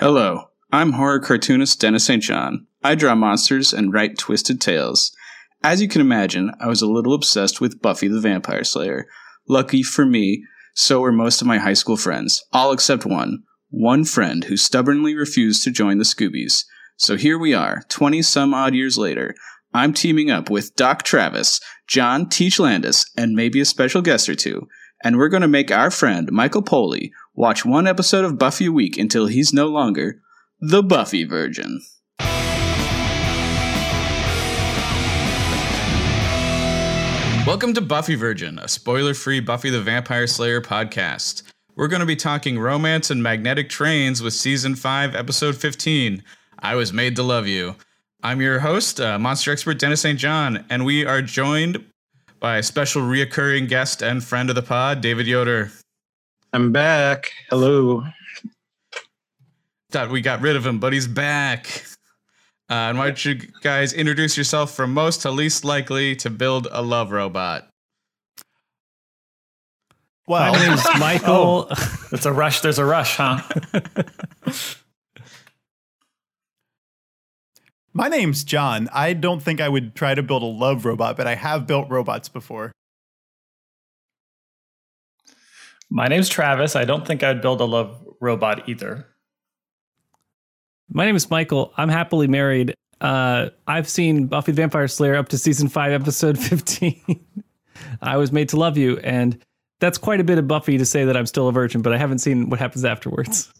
Hello, I'm horror cartoonist Dennis St. John. I draw monsters and write twisted tales. As you can imagine, I was a little obsessed with Buffy the Vampire Slayer. Lucky for me, so were most of my high school friends, all except one. One friend who stubbornly refused to join the Scoobies. So here we are, 20-some-odd years later. I'm teaming up with Doc Travis, John Teach-Landis, and maybe a special guest or two. And we're going to make our friend, Michael Poley, watch one episode of Buffy a week until he's no longer the Buffy virgin. Welcome to Buffy Virgin, a spoiler-free Buffy the Vampire Slayer podcast. We're going to be talking romance and magnetic trains with Season 5, Episode 15, I Was Made to Love You. I'm your host, monster expert Dennis St. John, and we are joined by a special reoccurring guest and friend of the pod, David Yoder. I'm back. Hello. Thought we got rid of him, but he's back. And why don't you guys introduce yourself from most to least likely to build a love robot? Well, my name's Michael. Oh, it's a rush. There's a rush, huh? My name's John. I don't think I would try to build a love robot, but I have built robots before. My name's Travis. I don't think I'd build a love robot either. My name is Michael. I'm happily married. I've seen Buffy the Vampire Slayer up to Season 5, Episode 15. I Was Made to Love You. And that's quite a bit of Buffy to say that I'm still a virgin, but I haven't seen what happens afterwards.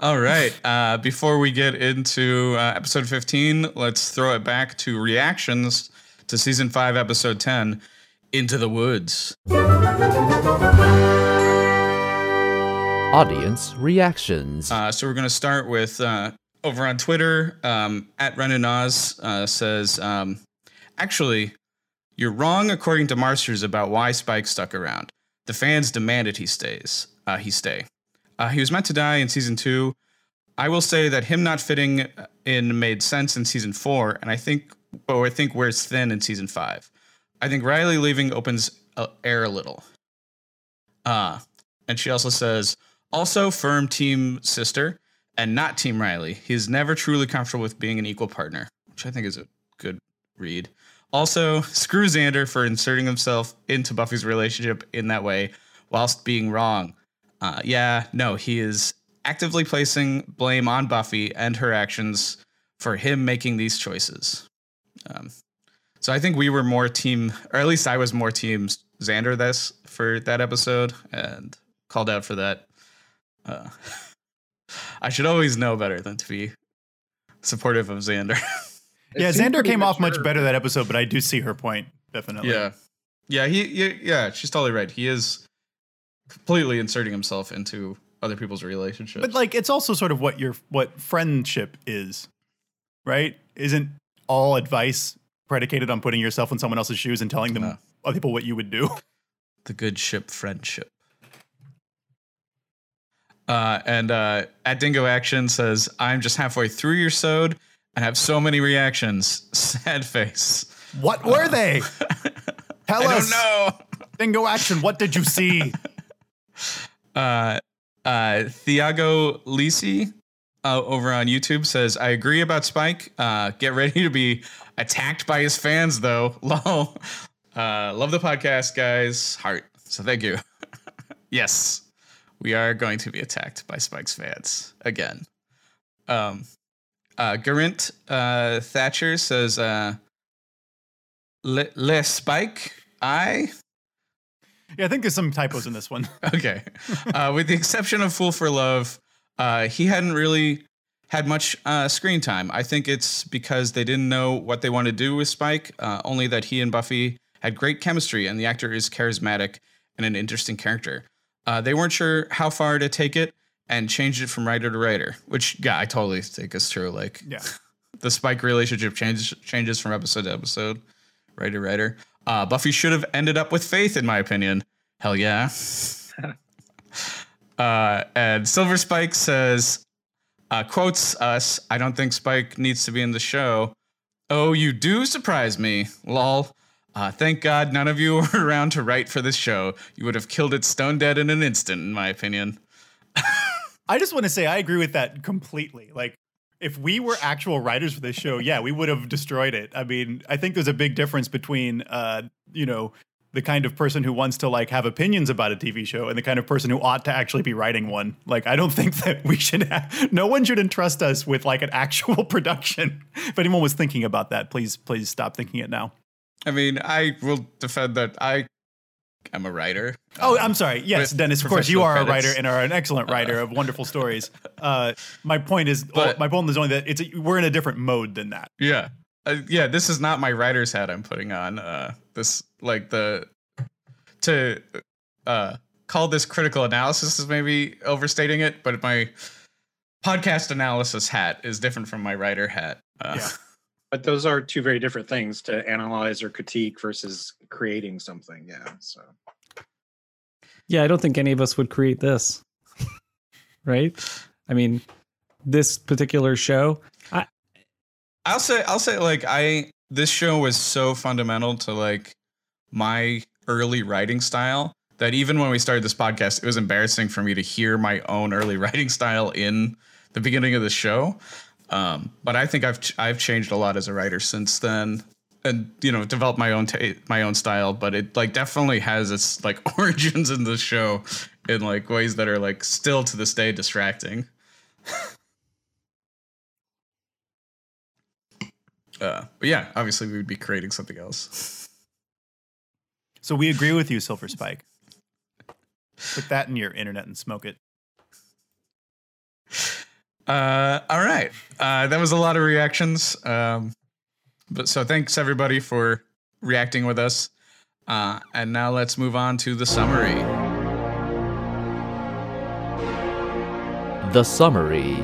All right. Before we get into episode 15, let's throw it back to reactions to season 5, episode 10, Into the Woods. Audience reactions. So we're going to start with over on Twitter, at Renanaz says, actually, you're wrong according to Marsters about why Spike stuck around. The fans demanded he stays. He was meant to die in season 2. I will say that him not fitting in made sense in season 4, and I think where it's thin in season 5. I think Riley leaving opens air a little. And she also says, also firm team sister and not team Riley. He's never truly comfortable with being an equal partner, which I think is a good read. Also, screw Xander for inserting himself into Buffy's relationship in that way whilst being wrong. He is actively placing blame on Buffy and her actions for him making these choices. So I think we were more team, or at least I was more team Xander for that episode and called out for that. I should always know better than to be supportive of Xander. Yeah, Xander came off much better that episode, but I do see her point, definitely. Yeah, she's totally right. He is completely inserting himself into other people's relationships. But like, it's also sort of what friendship is, right? Isn't all advice predicated on putting yourself in someone else's shoes and telling them other people what you would do? The good ship friendship. And at Dingo Action says, I'm just halfway through your sode and have so many reactions. Sad face. What were they? Tell us. I don't know. Dingo Action, what did you see? Thiago Lisi over on YouTube says, I agree about Spike. Get ready to be attacked by his fans, though. Lol. Love the podcast, guys. Heart. So thank you. Yes, we are going to be attacked by Spike's fans again. Garint Thatcher says, le Spike, I... Yeah, I think there's some typos in this one. Okay. With the exception of Fool for Love, he hadn't really had much screen time. I think it's because they didn't know what they wanted to do with Spike, only that he and Buffy had great chemistry and the actor is charismatic and an interesting character. They weren't sure how far to take it and changed it from writer to writer, which, yeah, I totally think is true. Like, yeah. The Spike relationship changes from episode to episode, writer to writer. Buffy should have ended up with Faith, in my opinion. Hell yeah. And Silver Spike says, quotes us, I don't think Spike needs to be in the show. Oh, you do surprise me. Lol. Thank God none of you were around to write for this show. You would have killed it stone dead in an instant, in my opinion. I just want to say I agree with that completely. Like, if we were actual writers for this show, yeah, we would have destroyed it. I mean, I think there's a big difference between, you know, the kind of person who wants to, like, have opinions about a TV show and the kind of person who ought to actually be writing one. Like, I don't think that we should have, no one should entrust us with, like, an actual production. If anyone was thinking about that, please stop thinking it now. I mean, I will defend that I am a writer. Oh, I'm sorry. Yes, Dennis, of course, you are a writer and are an excellent writer of wonderful stories. My point is only that we're in a different mode than that. Yeah. Yeah, this is not my writer's hat I'm putting on. Call this critical analysis is maybe overstating it, but my podcast analysis hat is different from my writer hat. Yeah. But those are two very different things, to analyze or critique versus creating something. Yeah. So. Yeah, I don't think any of us would create this. Right? I mean, this particular show. I'll say like this show was so fundamental to like my early writing style that even when we started this podcast, it was embarrassing for me to hear my own early writing style in the beginning of the show. But I think I've changed a lot as a writer since then, and, you know, developed my own style, but it like definitely has its like origins in the show in like ways that are like still to this day distracting. But yeah, obviously we would be creating something else. So we agree with you, Silver Spike. Put that in your internet and smoke it. All right. That was a lot of reactions. But so thanks everybody for reacting with us. And now let's move on to the summary. The summary.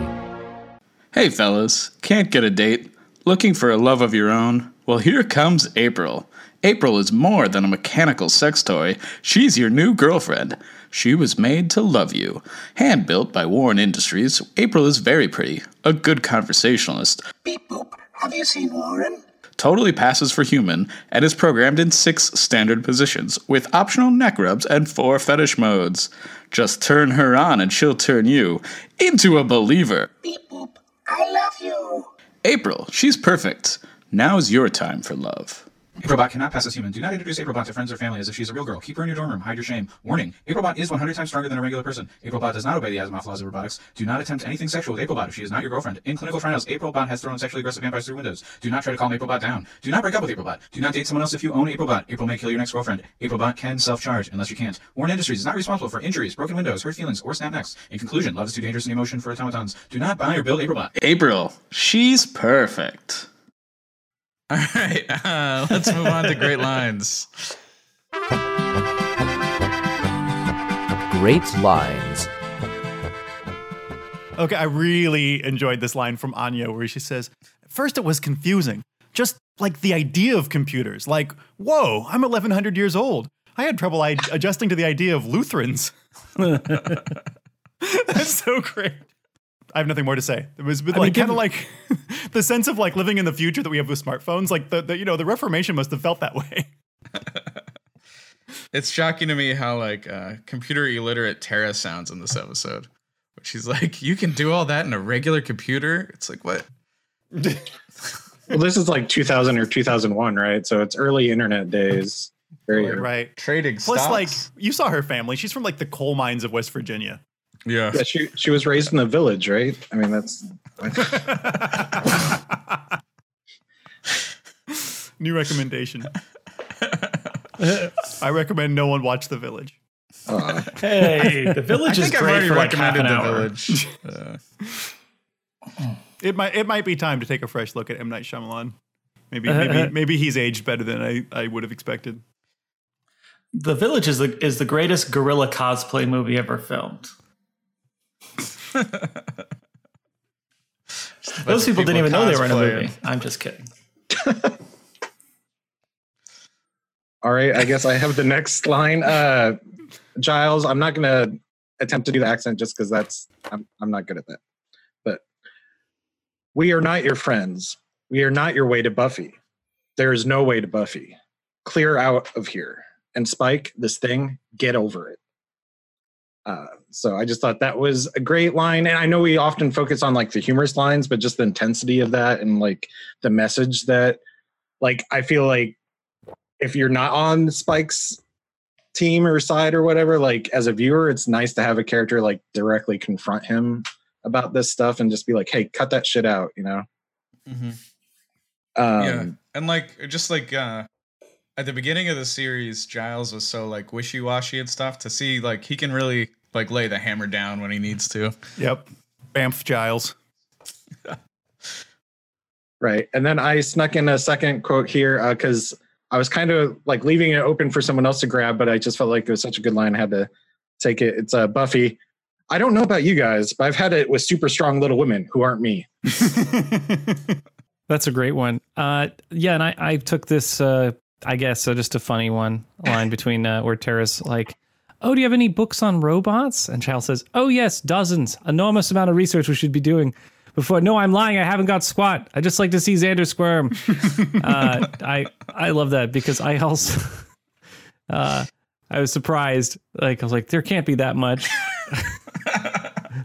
Hey fellas, can't get a date? Looking for a love of your own? Well, here comes April. April is more than a mechanical sex toy. She's your new girlfriend. She was made to love you. Hand-built by Warren Industries, April is very pretty, a good conversationalist. Beep boop, have you seen Warren? Totally passes for human, and is programmed in 6 standard positions, with optional neck rubs and 4 fetish modes. Just turn her on and she'll turn you into a believer. Beep boop, I love you. April, she's perfect. Now's your time for love. Aprobot cannot pass as human. Do not introduce Aprobot to friends or family as if she's a real girl. Keep her in your dorm room. Hide your shame. Warning, Aprobot is 100 times stronger than a regular person. Aprobot does not obey the Asimov laws of robotics. Do not attempt anything sexual with Aprobot if she is not your girlfriend. In clinical trials, Aprobot has thrown sexually aggressive vampires through windows. Do not try to calm Aprobot down. Do not break up with Aprobot. Do not date someone else if you own Aprobot. April may kill your next girlfriend. Aprobot can self-charge, unless you can't. Warren Industries is not responsible for injuries, broken windows, hurt feelings, or snap necks. In conclusion, love is too dangerous an emotion for automatons. Do not buy or build Aprobot. April, she's perfect. All right, let's move on to Great Lines. Great Lines. Okay, I really enjoyed this line from Anya where she says, at first it was confusing, just like the idea of computers. Like, whoa, I'm 1,100 years old. I had trouble adjusting to the idea of Lutherans. That's so great. I have nothing more to say. It was like kind of like the sense of like living in the future that we have with smartphones. Like the you know, the Reformation must have felt that way. It's shocking to me how like computer illiterate Tara sounds in this episode. Where she's like, "You can do all that in a regular computer." It's like, what? Well, this is like 2000 or 2001, right? So it's early internet days. Very early. Right. Trading stocks. Plus, like, you saw her family. She's from like the coal mines of West Virginia. Yeah. Yeah, she was raised in the village, right? I mean, that's new recommendation. I recommend no one watch The Village. Hey, The Village is great for like half an hour. It might be time to take a fresh look at M. Night Shyamalan. Maybe he's aged better than I would have expected. The Village is the greatest guerrilla cosplay movie ever filmed. Those people didn't even know they were in a movie. I'm just kidding. All right, I guess I have the next line. Giles, I'm not going to attempt to do the accent just because I'm not good at that. But we are not your friends. We are not your way to Buffy. There is no way to Buffy. Clear out of here. And Spike, this thing, get over it. So I just thought that was a great line. And I know we often focus on like the humorous lines, but just the intensity of that and like the message that, like, I feel like if you're not on Spike's team or side or whatever, like as a viewer, it's nice to have a character like directly confront him about this stuff and just be like, hey, cut that shit out, you know? Mm-hmm. Yeah. And like, just like, at the beginning of the series, Giles was so like wishy-washy and stuff. To see like he can really like lay the hammer down when he needs to. Yep, Bamf Giles. Right, and then I snuck in a second quote here because I was kind of like leaving it open for someone else to grab, but I just felt like it was such a good line I had to take it. It's Buffy. I don't know about you guys, but I've had it with super strong little women who aren't me. That's a great one. Yeah, and I took this. I guess so. Just a funny one line between where Tara's like, "Oh, do you have any books on robots?" And Giles says, "Oh yes, dozens. Enormous amount of research we should be doing." Before, no, I'm lying. I haven't got squat. I just like to see Xander squirm. I love that because I also I was surprised. Like I was like, there can't be that much.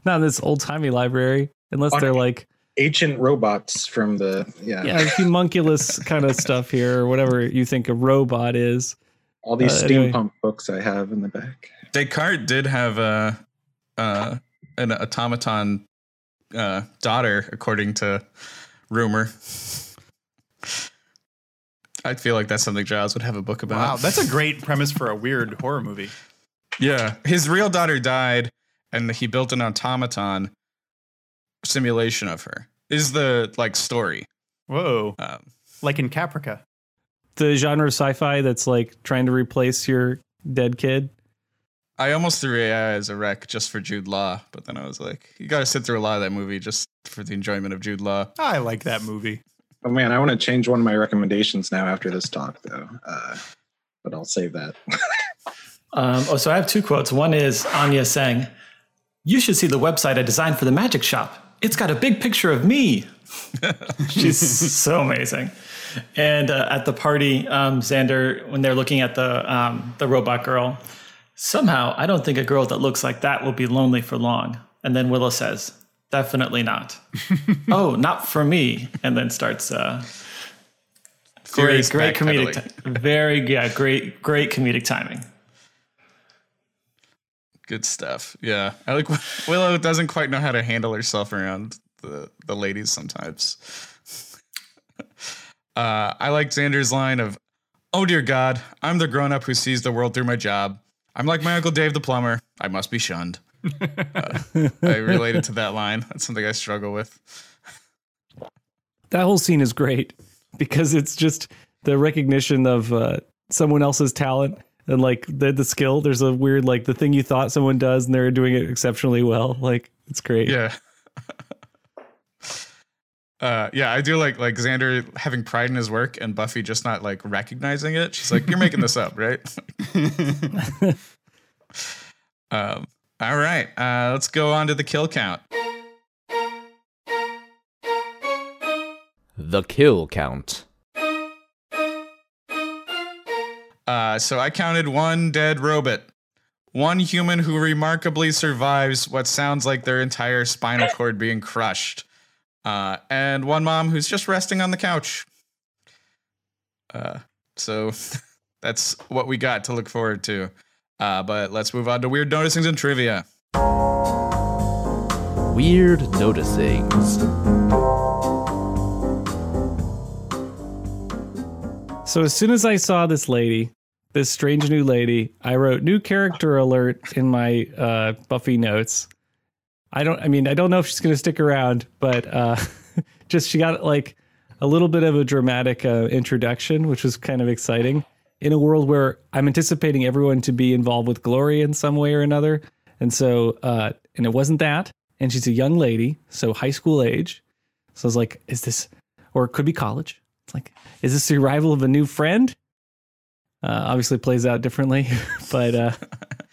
Not in this old timey library, unless they're like. Ancient robots from the homunculus kind of stuff here, or whatever you think a robot is. All these steampunk books I have in the back. Descartes did have an automaton daughter, according to rumor. I feel like that's something Giles would have a book about. Wow, that's a great premise for a weird horror movie. Yeah, his real daughter died, and he built an automaton simulation of her is the like story. Whoa. Like in Caprica, the genre of sci-fi that's like trying to replace your dead kid. I almost threw AI as a wreck just for Jude Law, but then I was like, you gotta sit through a lot of that movie just for the enjoyment of Jude Law. I like that movie. Oh man, I want to change one of my recommendations now after this talk though, but I'll save that. So I have two quotes. One is Anya saying, "You should see the website I designed for the magic shop. It's got a big picture of me." She's so amazing. And at the party, Xander, when they're looking at the robot girl, somehow I don't think a girl that looks like that will be lonely for long. And then Willow says, "Definitely not." "Oh, not for me." And then starts great comedic timing. Great comedic timing. Good stuff. Yeah. I like Willow doesn't quite know how to handle herself around the ladies sometimes. I like Xander's line of, "Oh, dear God, I'm the grown up who sees the world through my job. I'm like my Uncle Dave the plumber. I must be shunned." I related to that line. That's something I struggle with. That whole scene is great because it's just the recognition of someone else's talent. And like the skill, there's a weird, like the thing you thought someone does and they're doing it exceptionally well. Like it's great. Yeah. Yeah, I do like Xander having pride in his work and Buffy just not like recognizing it. She's like, "You're making this up, right?" All right. Let's go on to the kill count. The kill count. So I counted one dead robot, one human who remarkably survives what sounds like their entire spinal cord being crushed, and one mom who's just resting on the couch. So that's what we got to look forward to. But let's move on to weird noticings and trivia. Weird noticings. So as soon as I saw this lady, this strange new lady, I wrote "new character alert" in my Buffy notes. I don't know if she's going to stick around, but just she got like a little bit of a dramatic introduction, which was kind of exciting in a world where I'm anticipating everyone to be involved with Glory in some way or another. And so and it wasn't that. And she's a young lady, so high school age. So I was like, is this, or it could be college. Like, is this the arrival of a new friend? Obviously plays out differently, but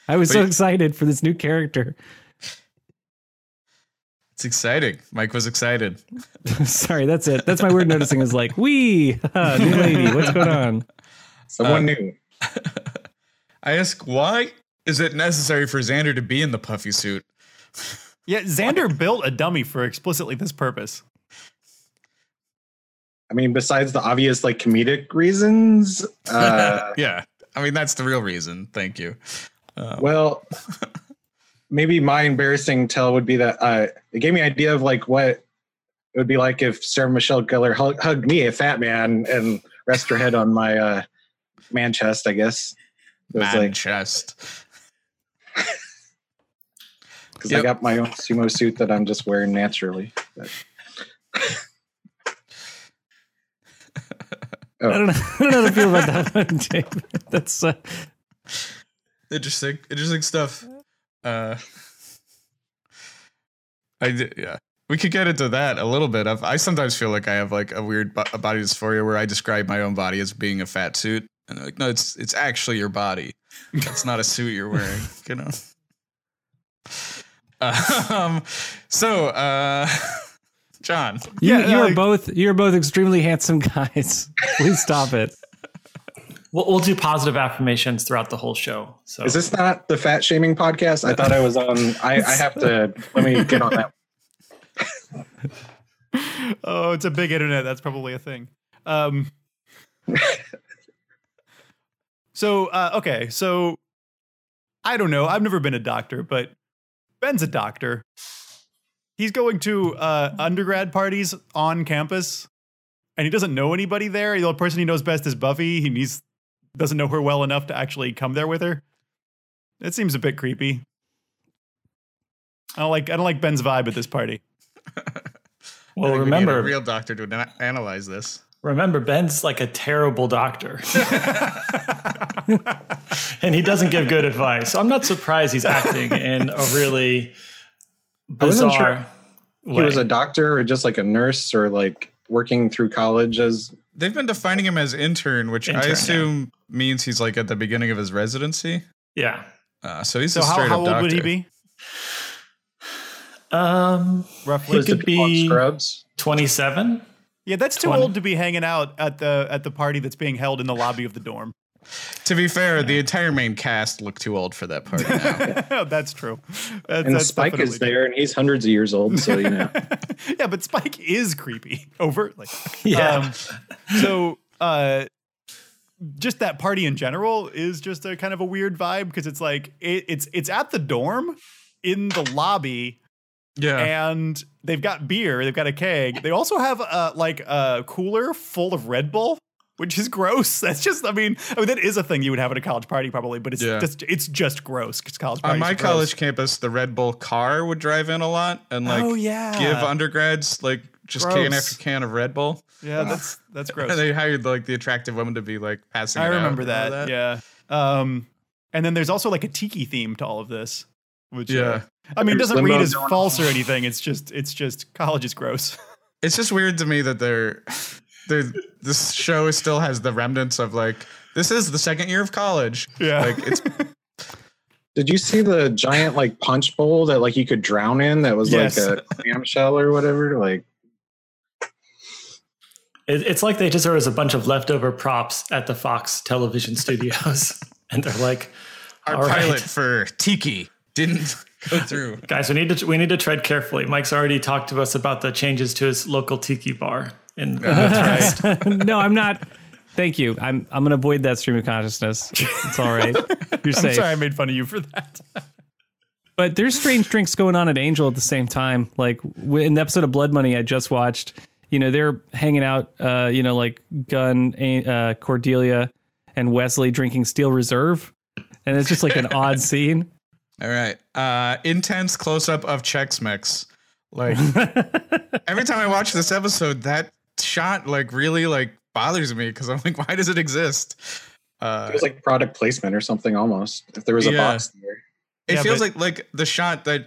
I was so excited for this new character. It's exciting. Mike was excited. Sorry, that's it. That's my weird noticing is like, new lady, what's going on? Someone new. I ask, why is it necessary for Xander to be in the puffy suit? Yeah, Xander built a dummy for explicitly this purpose. I mean, besides the obvious, like, comedic reasons. Yeah, I mean, that's the real reason. Thank you. Well, maybe my embarrassing tell would be that it gave me an idea of, like, what it would be like if Sarah Michelle Gellar hugged me, a fat man, and rest her head on my man chest, I guess. It was man like, chest. Because yep. I got my own sumo suit that I'm just wearing naturally. But. Oh. I don't know how to feel about that one, David. That's interesting stuff. Yeah, we could get into that a little bit. I sometimes feel like I have like a weird body dysphoria where I describe my own body as being a fat suit, and they're like, no, it's actually your body. That's not a suit you're wearing, you know. John, you're both extremely handsome guys. Please stop it. We'll do positive affirmations throughout the whole show. So is this not the fat shaming podcast? I thought I was on. I have to. Let me get on that. Oh, it's a big internet. That's probably a thing. Okay. So I don't know. I've never been a doctor, but Ben's a doctor. He's going to undergrad parties on campus, and he doesn't know anybody there. The only person he knows best is Buffy. He doesn't know her well enough to actually come there with her. It seems a bit creepy. I don't like Ben's vibe at this party. Well, remember, we need a real doctor to analyze this. Remember, Ben's like a terrible doctor, and he doesn't give good advice. So I'm not surprised he's acting in a really bizarre way. He was a doctor or just like a nurse or like working through college as... They've been defining him as intern, which I assume means he's like at the beginning of his residency. Yeah. So he's a straight up doctor. How old would he be? Roughly. He could be 27. Yeah, that's too old to be hanging out at the party that's being held in the lobby of the dorm. To be fair, the entire main cast look too old for that party now. That's true. That's Spike is there, and he's hundreds of years old, so you know. Yeah, but Spike is creepy, overtly. Yeah. So just that party in general is just a kind of a weird vibe, because it's like, it's at the dorm, in the lobby, yeah, and they've got beer, they've got a keg. They also have a cooler full of Red Bull, which is gross. That's just, I mean, that is a thing you would have at a college party probably, but it's just gross. Because college parties on my college campus, the Red Bull car would drive in a lot and like give undergrads like just can after can of Red Bull. Yeah, that's gross. And they hired like the attractive women to be like passing. I remember that. Yeah. And then there's also like a tiki theme to all of this, which it doesn't read as false or anything. It's just college is gross. It's just weird to me that this show still has the remnants of like, this is the second year of college. Yeah. Like it's. Did you see the giant like punch bowl that like you could drown in? That was like a clamshell or whatever. Like it's like they just there was a bunch of leftover props at the Fox television studios, and they're like, our pilot for Tiki didn't go through. Guys, we need to tread carefully. Mike's already talked to us about the changes to his local Tiki bar. No, I'm not. Thank you. I'm going to avoid that stream of consciousness. It's all right. You're safe. I'm sorry I made fun of you for that. But there's strange drinks going on at Angel at the same time. Like in the episode of Blood Money I just watched, you know, they're hanging out, you know, like Gunn, Cordelia, and Wesley drinking Steel Reserve. And it's just like an odd scene. All right. Intense close up of Chex Mix. Like every time I watch this episode, that shot like really like bothers me because I'm like, why does it exist? It was like product placement or something almost. If there was a box there, it feels like the shot that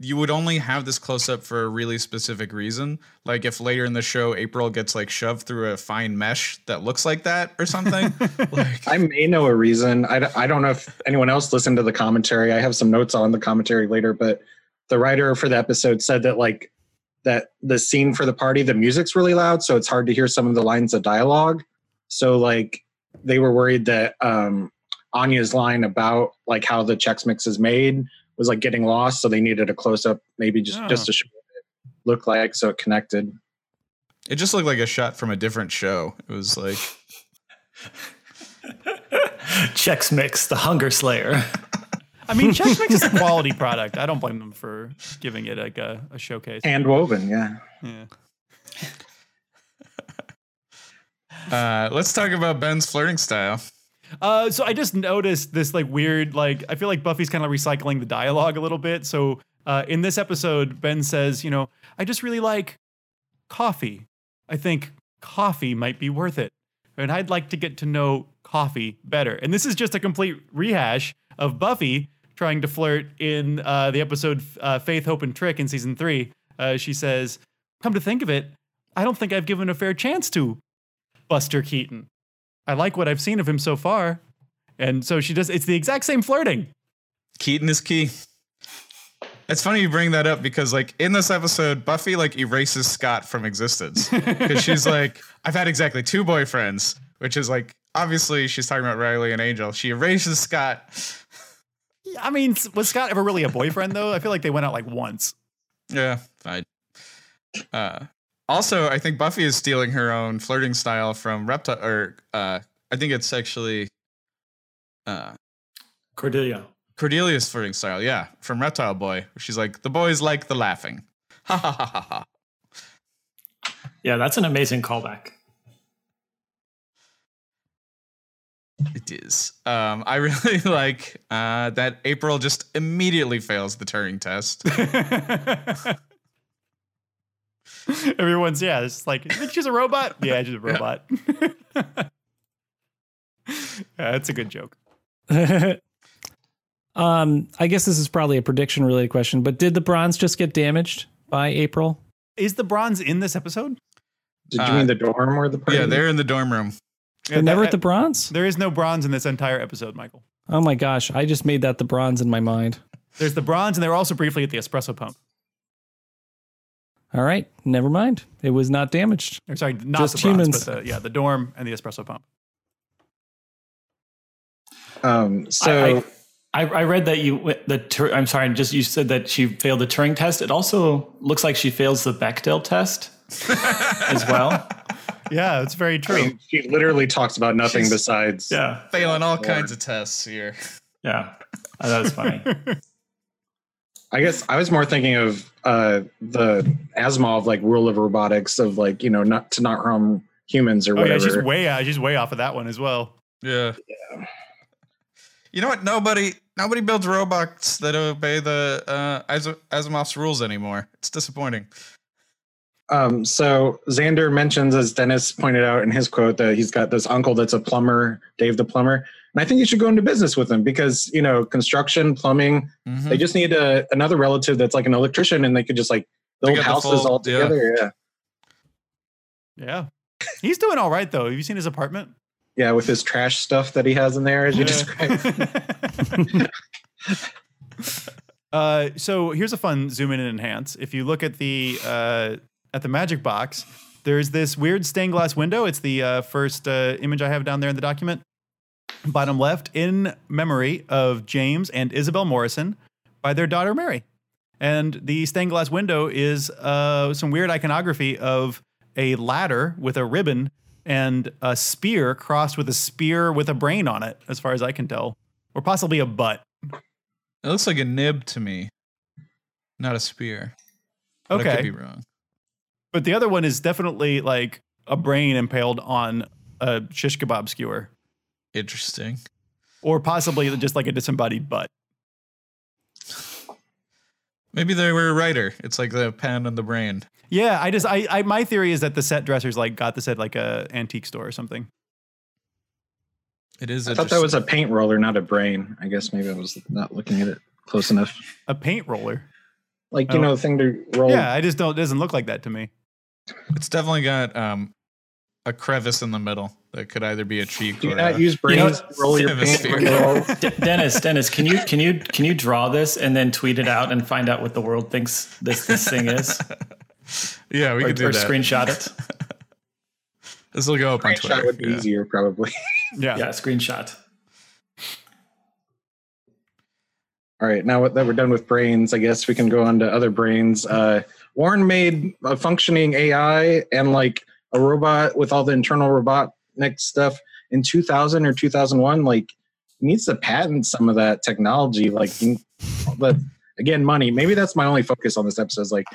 you would only have this close up for a really specific reason. Like if later in the show, April gets like shoved through a fine mesh that looks like that or something. Like, I may know a reason. I don't know if anyone else listened to the commentary. I have some notes on the commentary later, but the writer for the episode said that like that the scene for the party, the music's really loud, so it's hard to hear some of the lines of dialogue. So like they were worried that Anya's line about like how the Chex Mix is made was like getting lost, so they needed a close up, maybe just to show what it looked like, so it connected. It just looked like a shot from a different show. It was like Chex Mix, the Hunger Slayer. I mean, Chex Mix is a quality product. I don't blame them for giving it like a showcase. Hand woven, yeah. Yeah. Let's talk about Ben's flirting style. So I just noticed this like weird, like I feel like Buffy's kind of recycling the dialogue a little bit. So in this episode, Ben says, you know, I just really like coffee. I think coffee might be worth it. And I'd like to get to know coffee better. And this is just a complete rehash of Buffy trying to flirt in the episode Faith, Hope, and Trick in season 3. She says, come to think of it, I don't think I've given a fair chance to Buster Keaton. I like what I've seen of him so far. And so she does. It's the exact same flirting. Keaton is key. It's funny you bring that up because like in this episode, Buffy like erases Scott from existence because she's like, I've had exactly 2 boyfriends, which is like, obviously she's talking about Riley and Angel. She erases Scott. I mean, was Scott ever really a boyfriend though? I feel like they went out like once. Yeah. Fine. Also, I think Buffy is stealing her own flirting style from Reptile, or I think it's actually Cordelia. Cordelia's flirting style, yeah, from Reptile Boy. Where she's like, the boys like the laughing. Ha ha ha ha ha. Yeah, that's an amazing callback. It is. I really like that April just immediately fails the Turing test. Everyone's it's just like, you think she's a robot? Yeah, she's a robot. Yeah. That's a good joke. I guess this is probably a prediction related question, but did the bronze just get damaged by April? Is the bronze in this episode? Did you mean the dorm or the party? Yeah, they're in the dorm room. They're never at the bronze? There is no bronze in this entire episode, Michael. Oh my gosh, I just made that the bronze in my mind. There's the bronze, and they're also briefly at the espresso pump. All right, never mind. It was not damaged. Or sorry, not just the bronze, humans. But the dorm and the espresso pump. So I read that you said that she failed the Turing test. It also looks like she fails the Bechdel test as well. Yeah, it's very true. I mean, she literally talks about nothing besides failing all kinds of tests here. Yeah, that was funny. I guess I was more thinking of the Asimov like rule of robotics of like, you know, not harm humans or whatever. Yeah, she's way off of that one as well. Yeah. You know what? Nobody builds robots that obey the Asimov's rules anymore. It's disappointing. So Xander mentions, as Dennis pointed out in his quote, that he's got this uncle that's a plumber, Dave the plumber. And I think you should go into business with them because, you know, construction, plumbing, they just need another relative that's like an electrician, and they could just like build houses all together. Yeah. He's doing all right, though. Have you seen his apartment? Yeah, with his trash stuff that he has in there, as you described. So here's a fun zoom in and enhance. If you look at the magic box, there's this weird stained glass window. It's the first image I have down there in the document. Bottom left, in memory of James and Isabel Morrison by their daughter, Mary. And the stained glass window is some weird iconography of a ladder with a ribbon and a spear crossed with a spear with a brain on it, as far as I can tell, or possibly a butt. It looks like a nib to me, not a spear. But okay. I could be wrong. But the other one is definitely like a brain impaled on a shish kebab skewer. Interesting. Or possibly just like a disembodied butt. Maybe they were a writer. It's like the pen and the brain. Yeah, I my theory is that the set dressers like got this at like a antique store or something. It is. I thought that was a paint roller, not a brain. I guess maybe I was not looking at it close enough. A paint roller? Like, you know, the thing to roll. Yeah, I just don't. It doesn't look like that to me. It's definitely got a crevice in the middle. That could either be a cheek. Do or not use brains to roll your pants. Dennis, can you draw this and then tweet it out and find out what the world thinks this thing is? Yeah, we could do that. Or screenshot it. This will go up on Twitter. Screenshot would be easier, probably. Yeah, screenshot. All right, now that we're done with brains, I guess we can go on to other brains. Warren made a functioning AI and like a robot with all the internal robotic stuff in 2000 or 2001. Like, he needs to patent some of that technology. Like, again, money. Maybe that's my only focus on this episode is like,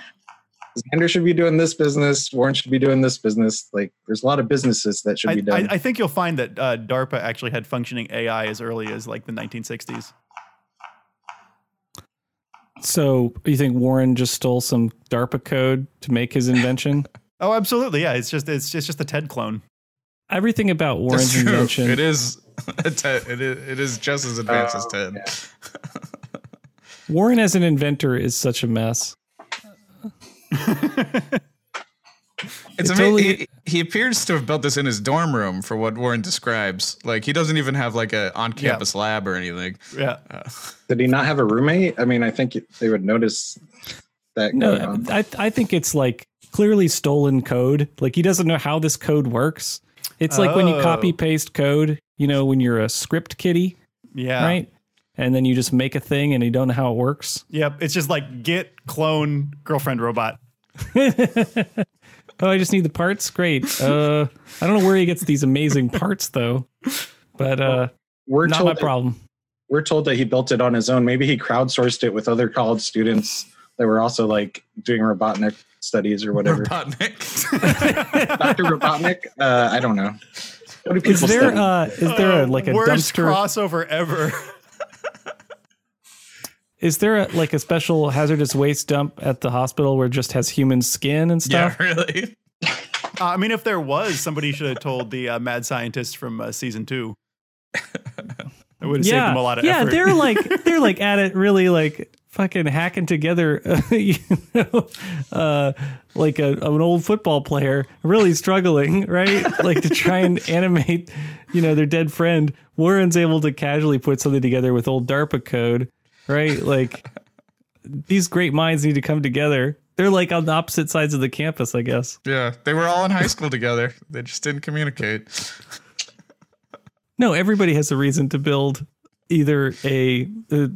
Xander should be doing this business. Warren should be doing this business. Like, there's a lot of businesses that should be done. I think you'll find that DARPA actually had functioning AI as early as like the 1960s. So you think Warren just stole some DARPA code to make his invention? Oh, absolutely. Yeah. It's just a TED clone. Everything about Warren's invention. It is just as advanced as TED. Yeah. Warren as an inventor is such a mess. It's totally... he appears to have built this in his dorm room for what Warren describes. Like, he doesn't even have like a on-campus lab or anything. Yeah. Did he not have a roommate? I mean, I think they would notice that. No, I think it's like clearly stolen code. Like, he doesn't know how this code works. It's like when you copy paste code, you know, when you're a script kiddie. Yeah. Right. And then you just make a thing and you don't know how it works. Yep. It's just like git clone girlfriend robot. Oh, I just need the parts. Great. I don't know where he gets these amazing parts, though. But we're not my problem. We're told that he built it on his own. Maybe he crowdsourced it with other college students that were also like doing Robotnik studies or whatever. Robotnik, Dr. Robotnik. I don't know. What do is there like a worst dumpster crossover ever? Is there a special hazardous waste dump at the hospital where it just has human skin and stuff? Yeah, really? I mean, if there was, somebody should have told the mad scientist from season 2. It would have saved them a lot of effort. Yeah, they're at it really like fucking hacking together, like an old football player really struggling, right? Like to try and animate, their dead friend. Warren's able to casually put something together with old DARPA code. Right? Like, these great minds need to come together. They're like on the opposite sides of the campus, I guess. Yeah. They were all in high school together. They just didn't communicate. No, everybody has a reason to build either a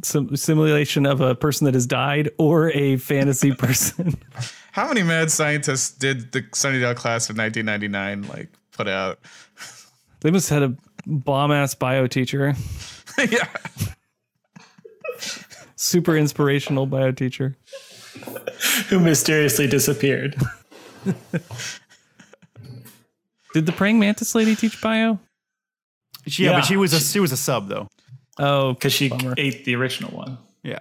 simulation of a person that has died or a fantasy person. How many mad scientists did the Sunnydale class of 1999 put out? They must have had a bomb ass bio teacher. Yeah. Super inspirational bio teacher who mysteriously disappeared. Did the praying mantis lady teach bio? Yeah, but she was a sub though. Oh, because she ate the original one. Yeah,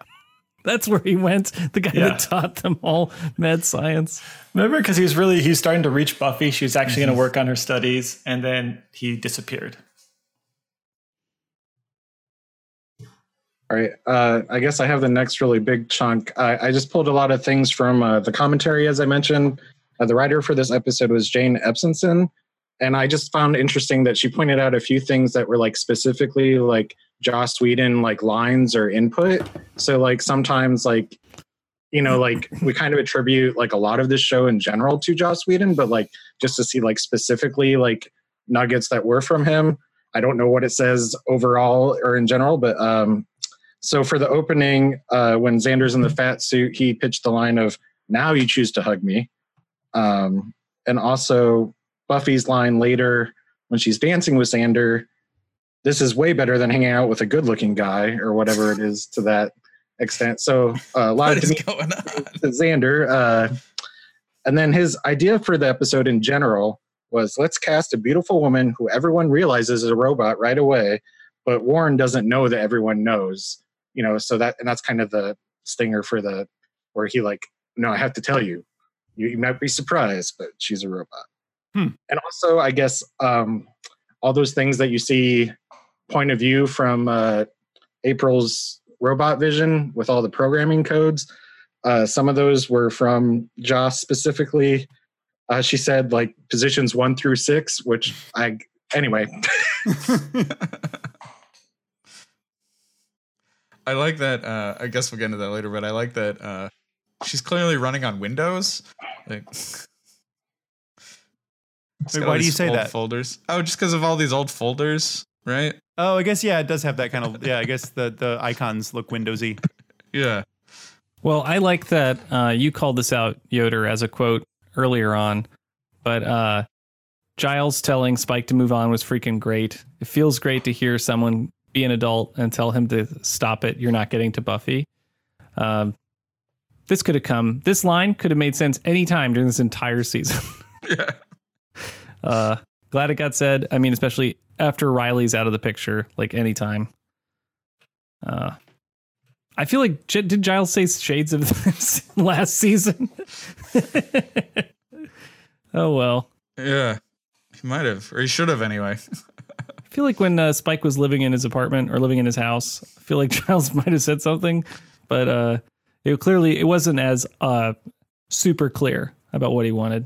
that's where he went. The guy that taught them all med science. Remember, because he's starting to reach Buffy. She was actually going to work on her studies, and then he disappeared. All right. I guess I have the next really big chunk. I just pulled a lot of things from the commentary, as I mentioned. The writer for this episode was Jane Epsonson. And I just found interesting that she pointed out a few things that were specifically Joss Whedon, lines or input. So sometimes we kind of attribute a lot of this show in general to Joss Whedon, but just to see specifically nuggets that were from him. I don't know what it says overall or in general, but so for the opening, when Xander's in the fat suit, he pitched the line of, "Now you choose to hug me." And also Buffy's line later when she's dancing with Xander, "This is way better than hanging out with a good looking guy," or whatever it is to that extent. So a lot of going on to Xander. And then his idea for the episode in general was, let's cast a beautiful woman who everyone realizes is a robot right away, but Warren doesn't know that everyone knows. So that's kind of the stinger for where he no, I have to tell you, you might be surprised, but she's a robot. And also, I guess, all those things that you see point of view from April's robot vision with all the programming codes. Some of those were from Joss specifically. She said positions 1 through 6, which anyway. I like that. I guess we'll get into that later, but I like that she's clearly running on Windows. Wait, why do you say that? Folders. Oh, just because of all these old folders, right? Oh, I guess, yeah, it does have that kind of, I guess the icons look Windowsy. Yeah. Well, I like that you called this out, Yoder, as a quote earlier on, but Giles telling Spike to move on was freaking great. It feels great to hear someone be an adult and tell him to stop it. You're not getting to Buffy. This could have come. This line could have made sense any time during this entire season. Yeah. Glad it got said. I mean, especially after Riley's out of the picture, like any time. I feel like, did Giles say shades of this last season? Oh, well. Yeah, he might have, or he should have anyway. I feel like when Spike was living in his apartment or living in his house, I feel like Giles might have said something, but it wasn't as super clear about what he wanted.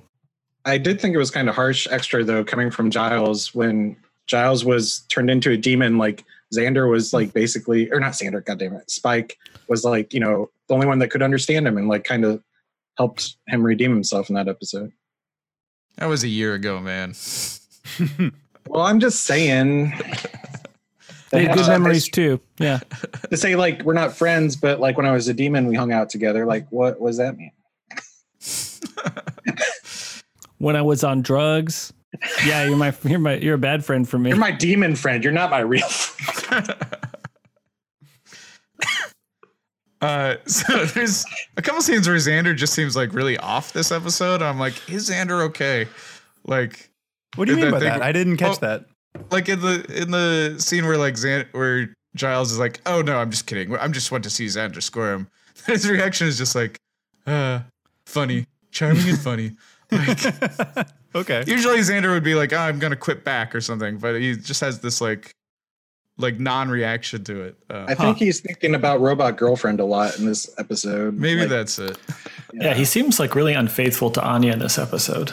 I did think it was kind of harsh extra, though, coming from Giles when Giles was turned into a demon, like Xander was like basically, or not Xander, goddammit, Spike was like, you know, the only one that could understand him and like kind of helped him redeem himself in that episode. That was a year ago, man. Well, I'm just saying. They had good memories too. Yeah. To say like, we're not friends, but like when I was a demon, we hung out together. Like, what does that mean? When I was on drugs. Yeah, you're a bad friend for me. You're my demon friend. You're not my real friend. So there's a couple scenes where Xander just seems like really off this episode. I'm like, is Xander okay? Like, what do you mean by that? I didn't catch that. Like in the scene where like where Giles is like, oh no, I'm just kidding. I'm just want to see Xander score him. His reaction is just like, funny, charming and funny. Like, okay. Usually Xander would be like, oh, I'm gonna quit back or something, but he just has this like non-reaction to it. I think he's thinking about Robot Girlfriend a lot in this episode. Maybe like, that's it. Yeah, he seems like really unfaithful to Anya in this episode.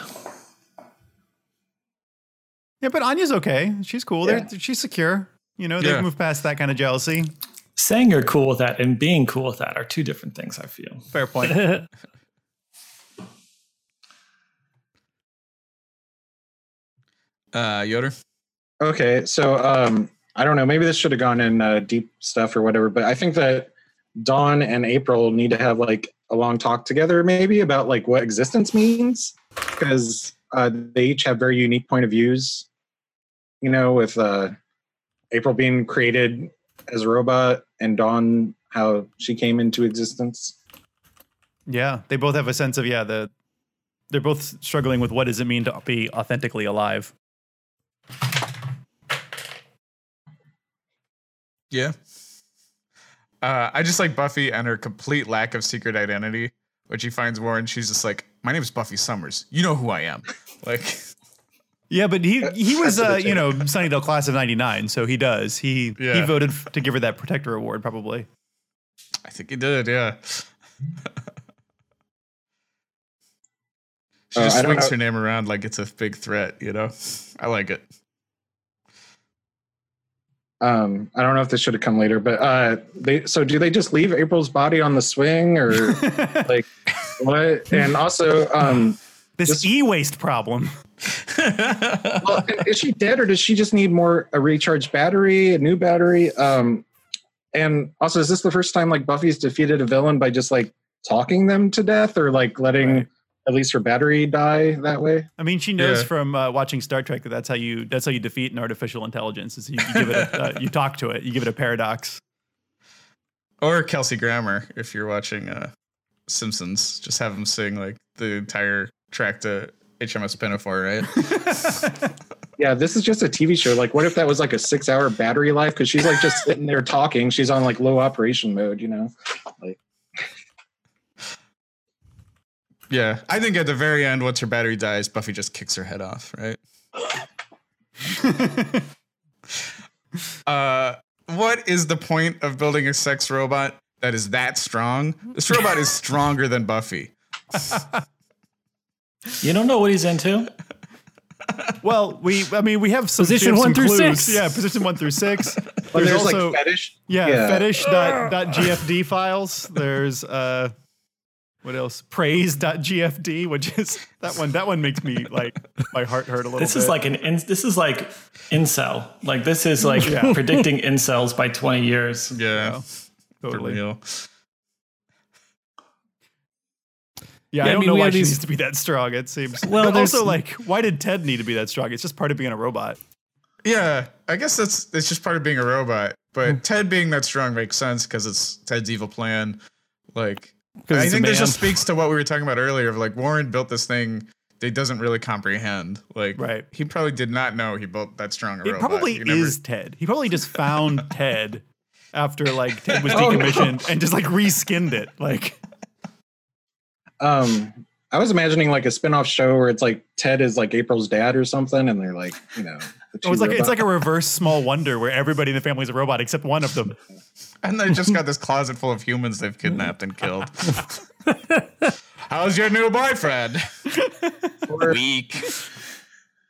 Yeah, but Anya's okay. She's cool. Yeah. She's secure. You know, they've moved past that kind of jealousy. Saying you're cool with that and being cool with that are two different things, I feel. Fair point. Yoder? Okay, so I don't know, maybe this should have gone in deep stuff or whatever, but I think that Dawn and April need to have like a long talk together maybe about like what existence means, because they each have very unique point of views, you know, with April being created as a robot and Dawn, how she came into existence. Yeah, they both have a sense of, they're both struggling with what does it mean to be authentically alive. Yeah. I just like Buffy and her complete lack of secret identity. When she finds Warren, she's just like, my name is Buffy Summers. You know who I am. Like, yeah, but he was, you know, Sunnydale class of 99. So he does. He voted to give her that protector award, probably. I think he did. Yeah. She just swings her name around like it's a big threat, you know? I like it. I don't know if this should have come later, but do they just leave April's body on the swing or like what? And also this e-waste problem. Well, is she dead or does she just need a recharged battery, a new battery? And also, is this the first time like Buffy's defeated a villain by just like talking them to death or like letting at least her battery die that way? I mean, she knows from watching Star Trek that's how you defeat an artificial intelligence. Is you give it you talk to it, you give it a paradox. Or Kelsey Grammer, if you're watching Simpsons, just have him sing like the entire track to HMS Pinafore, right? Yeah, this is just a TV show. Like, what if that was like a 6-hour battery life? Because she's like just sitting there talking. She's on like low operation mode, you know? Like. Yeah, I think at the very end, once her battery dies, Buffy just kicks her head off, right? What is the point of building a sex robot that is that strong? This robot is stronger than Buffy. You don't know what he's into? Well, we have some position one through clues. 6. Yeah, position 1 through 6. Well, there's also like fetish. Yeah. fetish.gfd files. There's what else? Praise.gfd, which is that one makes me like my heart hurt a little bit. This is like this is like incel. Like this is like predicting incels by 20 years. Yeah. Totally. Yeah, I don't know why she needs to be that strong. It seems. Well, also, like, why did Ted need to be that strong? It's just part of being a robot. Yeah, I guess it's just part of being a robot. But Ted being that strong makes sense because it's Ted's evil plan. Like, I think this just speaks to what we were talking about earlier of like Warren built this thing that he doesn't really comprehend. Like, right. He probably did not know he built that strong a robot. It probably is Ted. He probably just found Ted after like Ted was decommissioned and just like reskinned it. Like, I was imagining like a spinoff show where it's like Ted is like April's dad or something, and they're like, you know. It's like a reverse Small Wonder where everybody in the family is a robot except one of them. And they just got this closet full of humans they've kidnapped and killed. How's your new boyfriend? Weak.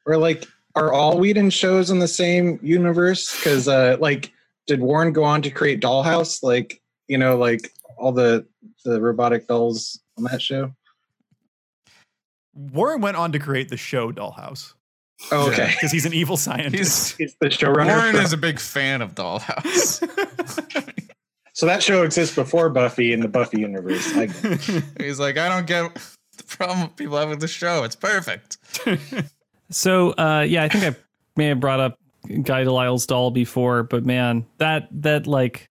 Or like, are all Whedon shows in the same universe? Because like, did Warren go on to create Dollhouse? Like, you know, like all the robotic dolls on that show? Warren went on to create the show Dollhouse. Oh, okay. Because he's an evil scientist. He's the showrunner. Warren is a big fan of Dollhouse. So that show exists before Buffy in the Buffy universe. He's like, I don't get the problem people have with the show. It's perfect. So, yeah, I think I may have brought up Guy Delisle's doll before, but man, that like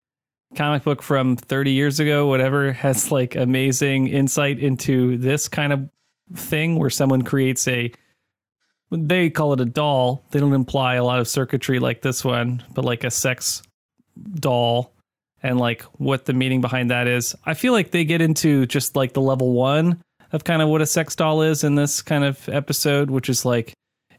comic book from 30 years ago, whatever, has like amazing insight into this kind of thing where someone creates they call it a doll. They don't imply a lot of circuitry like this one, but like a sex doll and like what the meaning behind that is. I feel like they get into just like the level one of kind of what a sex doll is in this kind of episode, which is like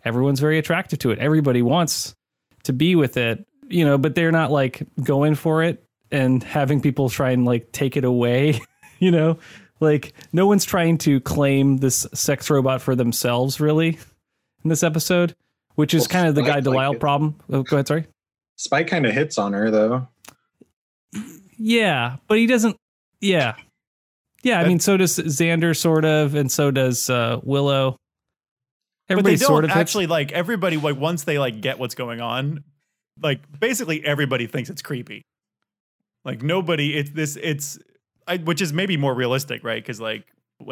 everyone's very attracted to it. Everybody wants to be with it, you know, but they're not like going for it and having people try and like take it away, you know, like no one's trying to claim this sex robot for themselves, really. In this episode, which is kind of the Guy Delisle problem. Oh, go ahead, sorry. Spike kind of hits on her, though. Yeah, but he doesn't. Yeah. Yeah, I mean, so does Xander, sort of, and so does Willow. Everybody sort of actually, like, everybody, like, once they, like, get what's going on, like, basically everybody thinks it's creepy. Like, nobody, which is maybe more realistic, right? Because, like,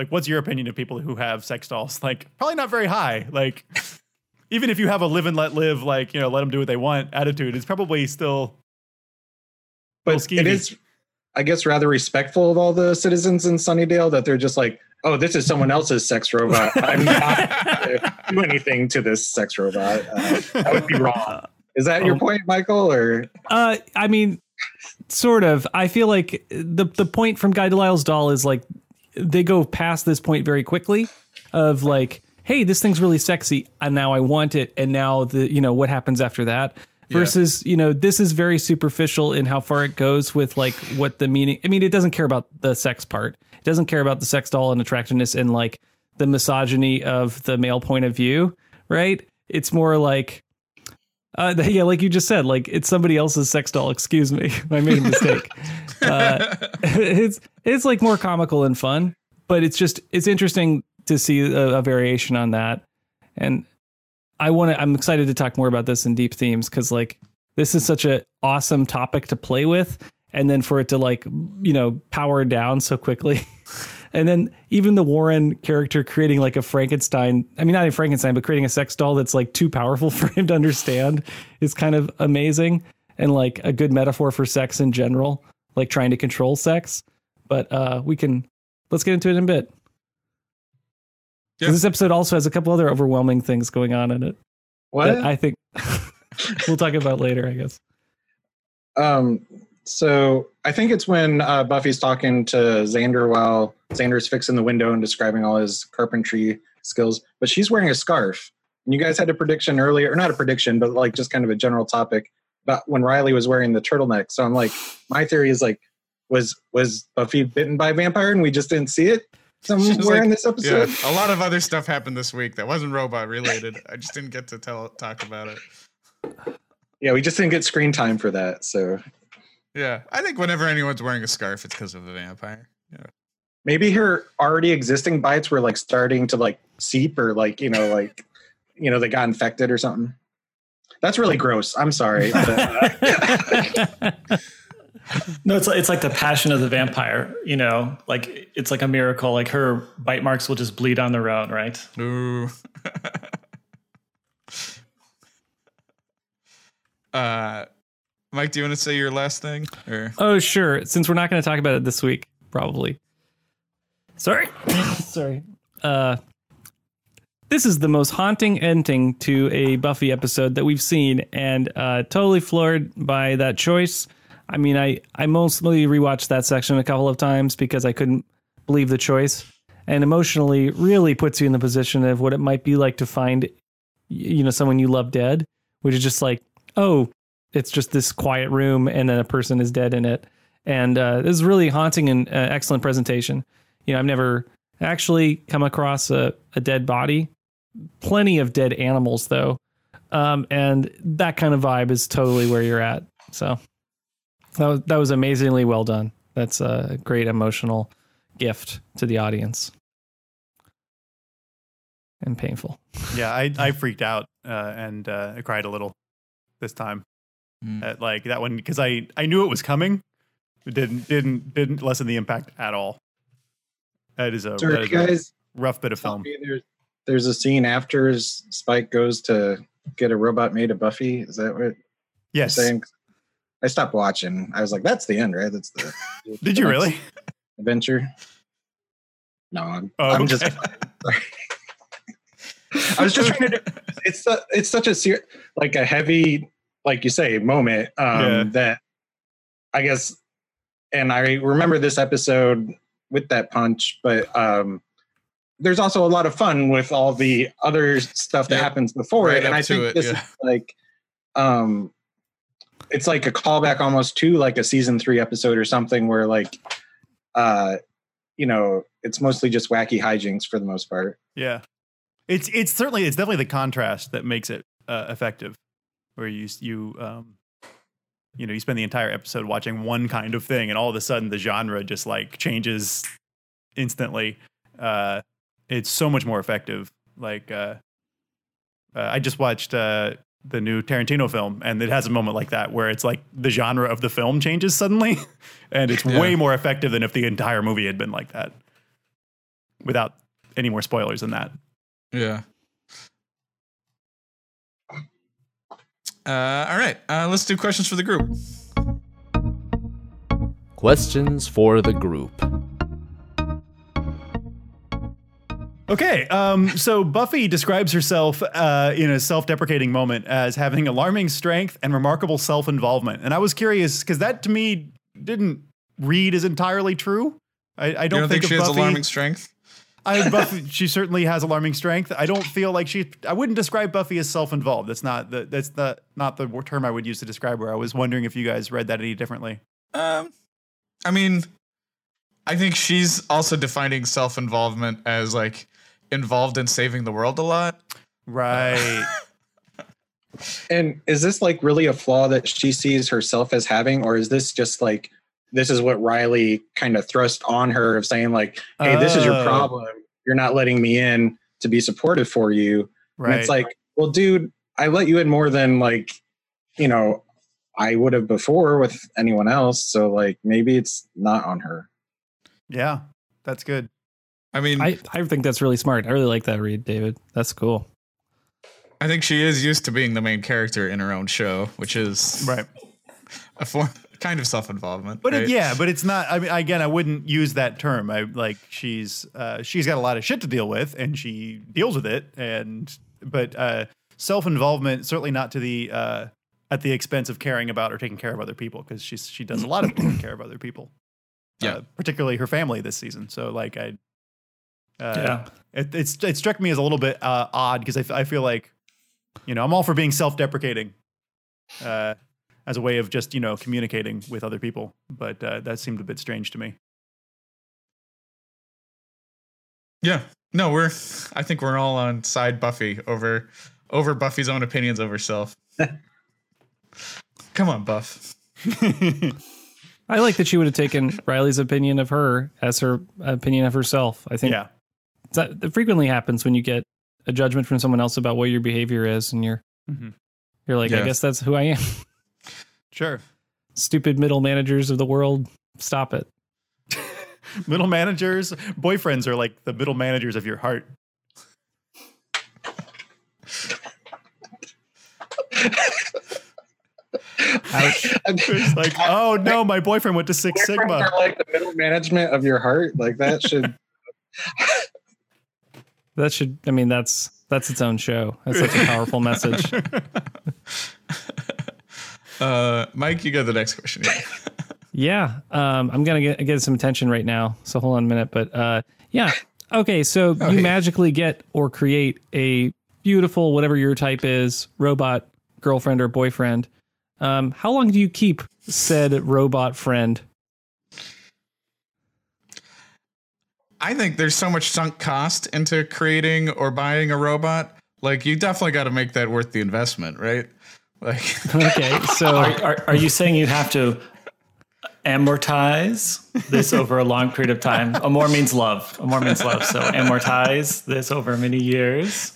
what's your opinion of people who have sex dolls? Like, probably not very high. Like, even if you have a live and let live, like, you know, let them do what they want attitude, it's probably still. But it is, I guess, rather respectful of all the citizens in Sunnydale that they're just like, oh, this is someone else's sex robot. I'm not going to do anything to this sex robot. That would be wrong. Is that your point, Michael? Or I mean, sort of. I feel like the point from Guy Delisle's doll is like, they go past this point very quickly of like, hey, this thing's really sexy. And now I want it. And now you know, what happens after that versus, you know, this is very superficial in how far it goes with like what the meaning. I mean, it doesn't care about the sex part. It doesn't care about the sex doll and attractiveness and like the misogyny of the male point of view. Right. It's more like, yeah, like you just said, like it's somebody else's sex doll. Excuse me, I made a mistake. It's like more comical and fun, but it's interesting to see a variation on that. And I'm excited to talk more about this in Deep Themes because like this is such an awesome topic to play with, and then for it to like you know power down so quickly, and then even the Warren character creating like a Frankenstein. I mean, not a Frankenstein, but creating a sex doll that's like too powerful for him to understand is kind of amazing and like a good metaphor for sex in general. Like trying to control sex, but let's get into it in a bit. Yep. This episode also has a couple other overwhelming things going on in it. What? I think we'll talk about later, I guess. So I think it's when Buffy's talking to Xander while Xander's fixing the window and describing all his carpentry skills, but she's wearing a scarf. And you guys had a prediction earlier, or not a prediction, but like just kind of a general topic. But when Riley was wearing the turtleneck, so I'm like, my theory is like, was Buffy bitten by a vampire and we just didn't see it somewhere in this episode? Yeah, a lot of other stuff happened this week that wasn't robot related. I just didn't get to talk about it. Yeah, we just didn't get screen time for that. So yeah, I think whenever anyone's wearing a scarf, it's because of a vampire. Yeah, maybe her already existing bites were like starting to like seep or like you know they got infected or something. That's really gross. I'm sorry. But, No, it's like the passion of the vampire, you know, like it's like a miracle. Like her bite marks will just bleed on their own, right? Ooh. Mike, do you want to say your last thing? Or? Oh, sure. Since we're not going to talk about it this week, probably. Sorry. This is the most haunting ending to a Buffy episode that we've seen, and totally floored by that choice. I mean, I mostly rewatched that section a couple of times because I couldn't believe the choice, and emotionally really puts you in the position of what it might be like to find, you know, someone you love dead, which is just like, oh, it's just this quiet room and then a person is dead in it. And this is really haunting and excellent presentation. You know, I've never actually come across a dead body. Plenty of dead animals, though. And that kind of vibe is totally where you're at. So. That was amazingly well done. That's a great emotional gift to the audience. And painful. Yeah, I freaked out and I cried a little this time. At, like that one, because I knew it was coming. It didn't lessen the impact at all. That is a, so that is guys, a rough bit of film. There's a scene after Spike goes to get a robot made of Buffy. Is that what yes. you're saying? I stopped watching. I was like, that's the end, right? That's the Did you really? Adventure. No, I'm just I was just trying to do it's such a serious, like a heavy, like you say, moment that I guess, and I remember this episode with that punch, but there's also a lot of fun with all the other stuff that happens before right it. And I think this is like it's like a callback almost to like a season 3 episode or something where like, you know, it's mostly just wacky hijinks for the most part. Yeah. It's definitely the contrast that makes it effective, where you know, you spend the entire episode watching one kind of thing and all of a sudden the genre just like changes instantly. It's so much more effective. Like, I just watched, the new Tarantino film, and it has a moment like that where it's like the genre of the film changes suddenly and it's way more effective than if the entire movie had been like that, without any more spoilers than that. Yeah. All right. Let's do questions for the group. Questions for the group. Okay, so Buffy describes herself in a self-deprecating moment as having alarming strength and remarkable self-involvement. And I was curious, because that to me didn't read as entirely true. I don't, you don't think she of Buffy, has alarming strength? Buffy, she certainly has alarming strength. I don't feel like I wouldn't describe Buffy as self-involved. That's not the term I would use to describe her. I was wondering if you guys read that any differently. I mean, I think she's also defining self-involvement as like, involved in saving the world a lot. Right. And is this like really a flaw that she sees herself as having, or is this just like, this is what Riley kind of thrust on her of saying like, hey, this is your problem. You're not letting me in to be supportive for you. Right. And it's like, well, dude, I let you in more than like, you know, I would have before with anyone else. So like, maybe it's not on her. Yeah, that's good. I mean, I think that's really smart. I really like that read, David. That's cool. I think she is used to being the main character in her own show, which is a form kind of self-involvement. But right? But it's not. I mean, again, I wouldn't use that term. I like she's got a lot of shit to deal with, and she deals with it. But self-involvement certainly not to the at the expense of caring about or taking care of other people, because she does a lot of taking care of other people. Yeah, particularly her family this season. So like it struck me as a little bit odd, because I feel like, you know, I'm all for being self-deprecating as a way of just, you know, communicating with other people. But that seemed a bit strange to me. Yeah, no, I think we're all on side Buffy over Buffy's own opinions of herself. Come on, Buff. I like that she would have taken Riley's opinion of her as her opinion of herself. I think that frequently happens when you get a judgment from someone else about what your behavior is, and you're like, I guess that's who I am. Sure. stupid middle managers of the world, stop it. Middle managers, boyfriends are like the middle managers of your heart. Ouch. It's like, oh no, my boyfriend went to Six Sigma. Are like the middle management of your heart, like that should. That should. I mean, that's its own show. That's such a powerful message. Mike, you go to the next question. Yeah, I'm gonna get some attention right now, so hold on a minute. But yeah, okay. So you magically get or create a beautiful, whatever your type is, robot girlfriend or boyfriend. How long do you keep said robot friend? I think there's so much sunk cost into creating or buying a robot. Like, you definitely got to make that worth the investment, right? Like, okay, so are you saying you have to amortize this over a long period of time? Amor means love. Amor means love. So amortize this over many years.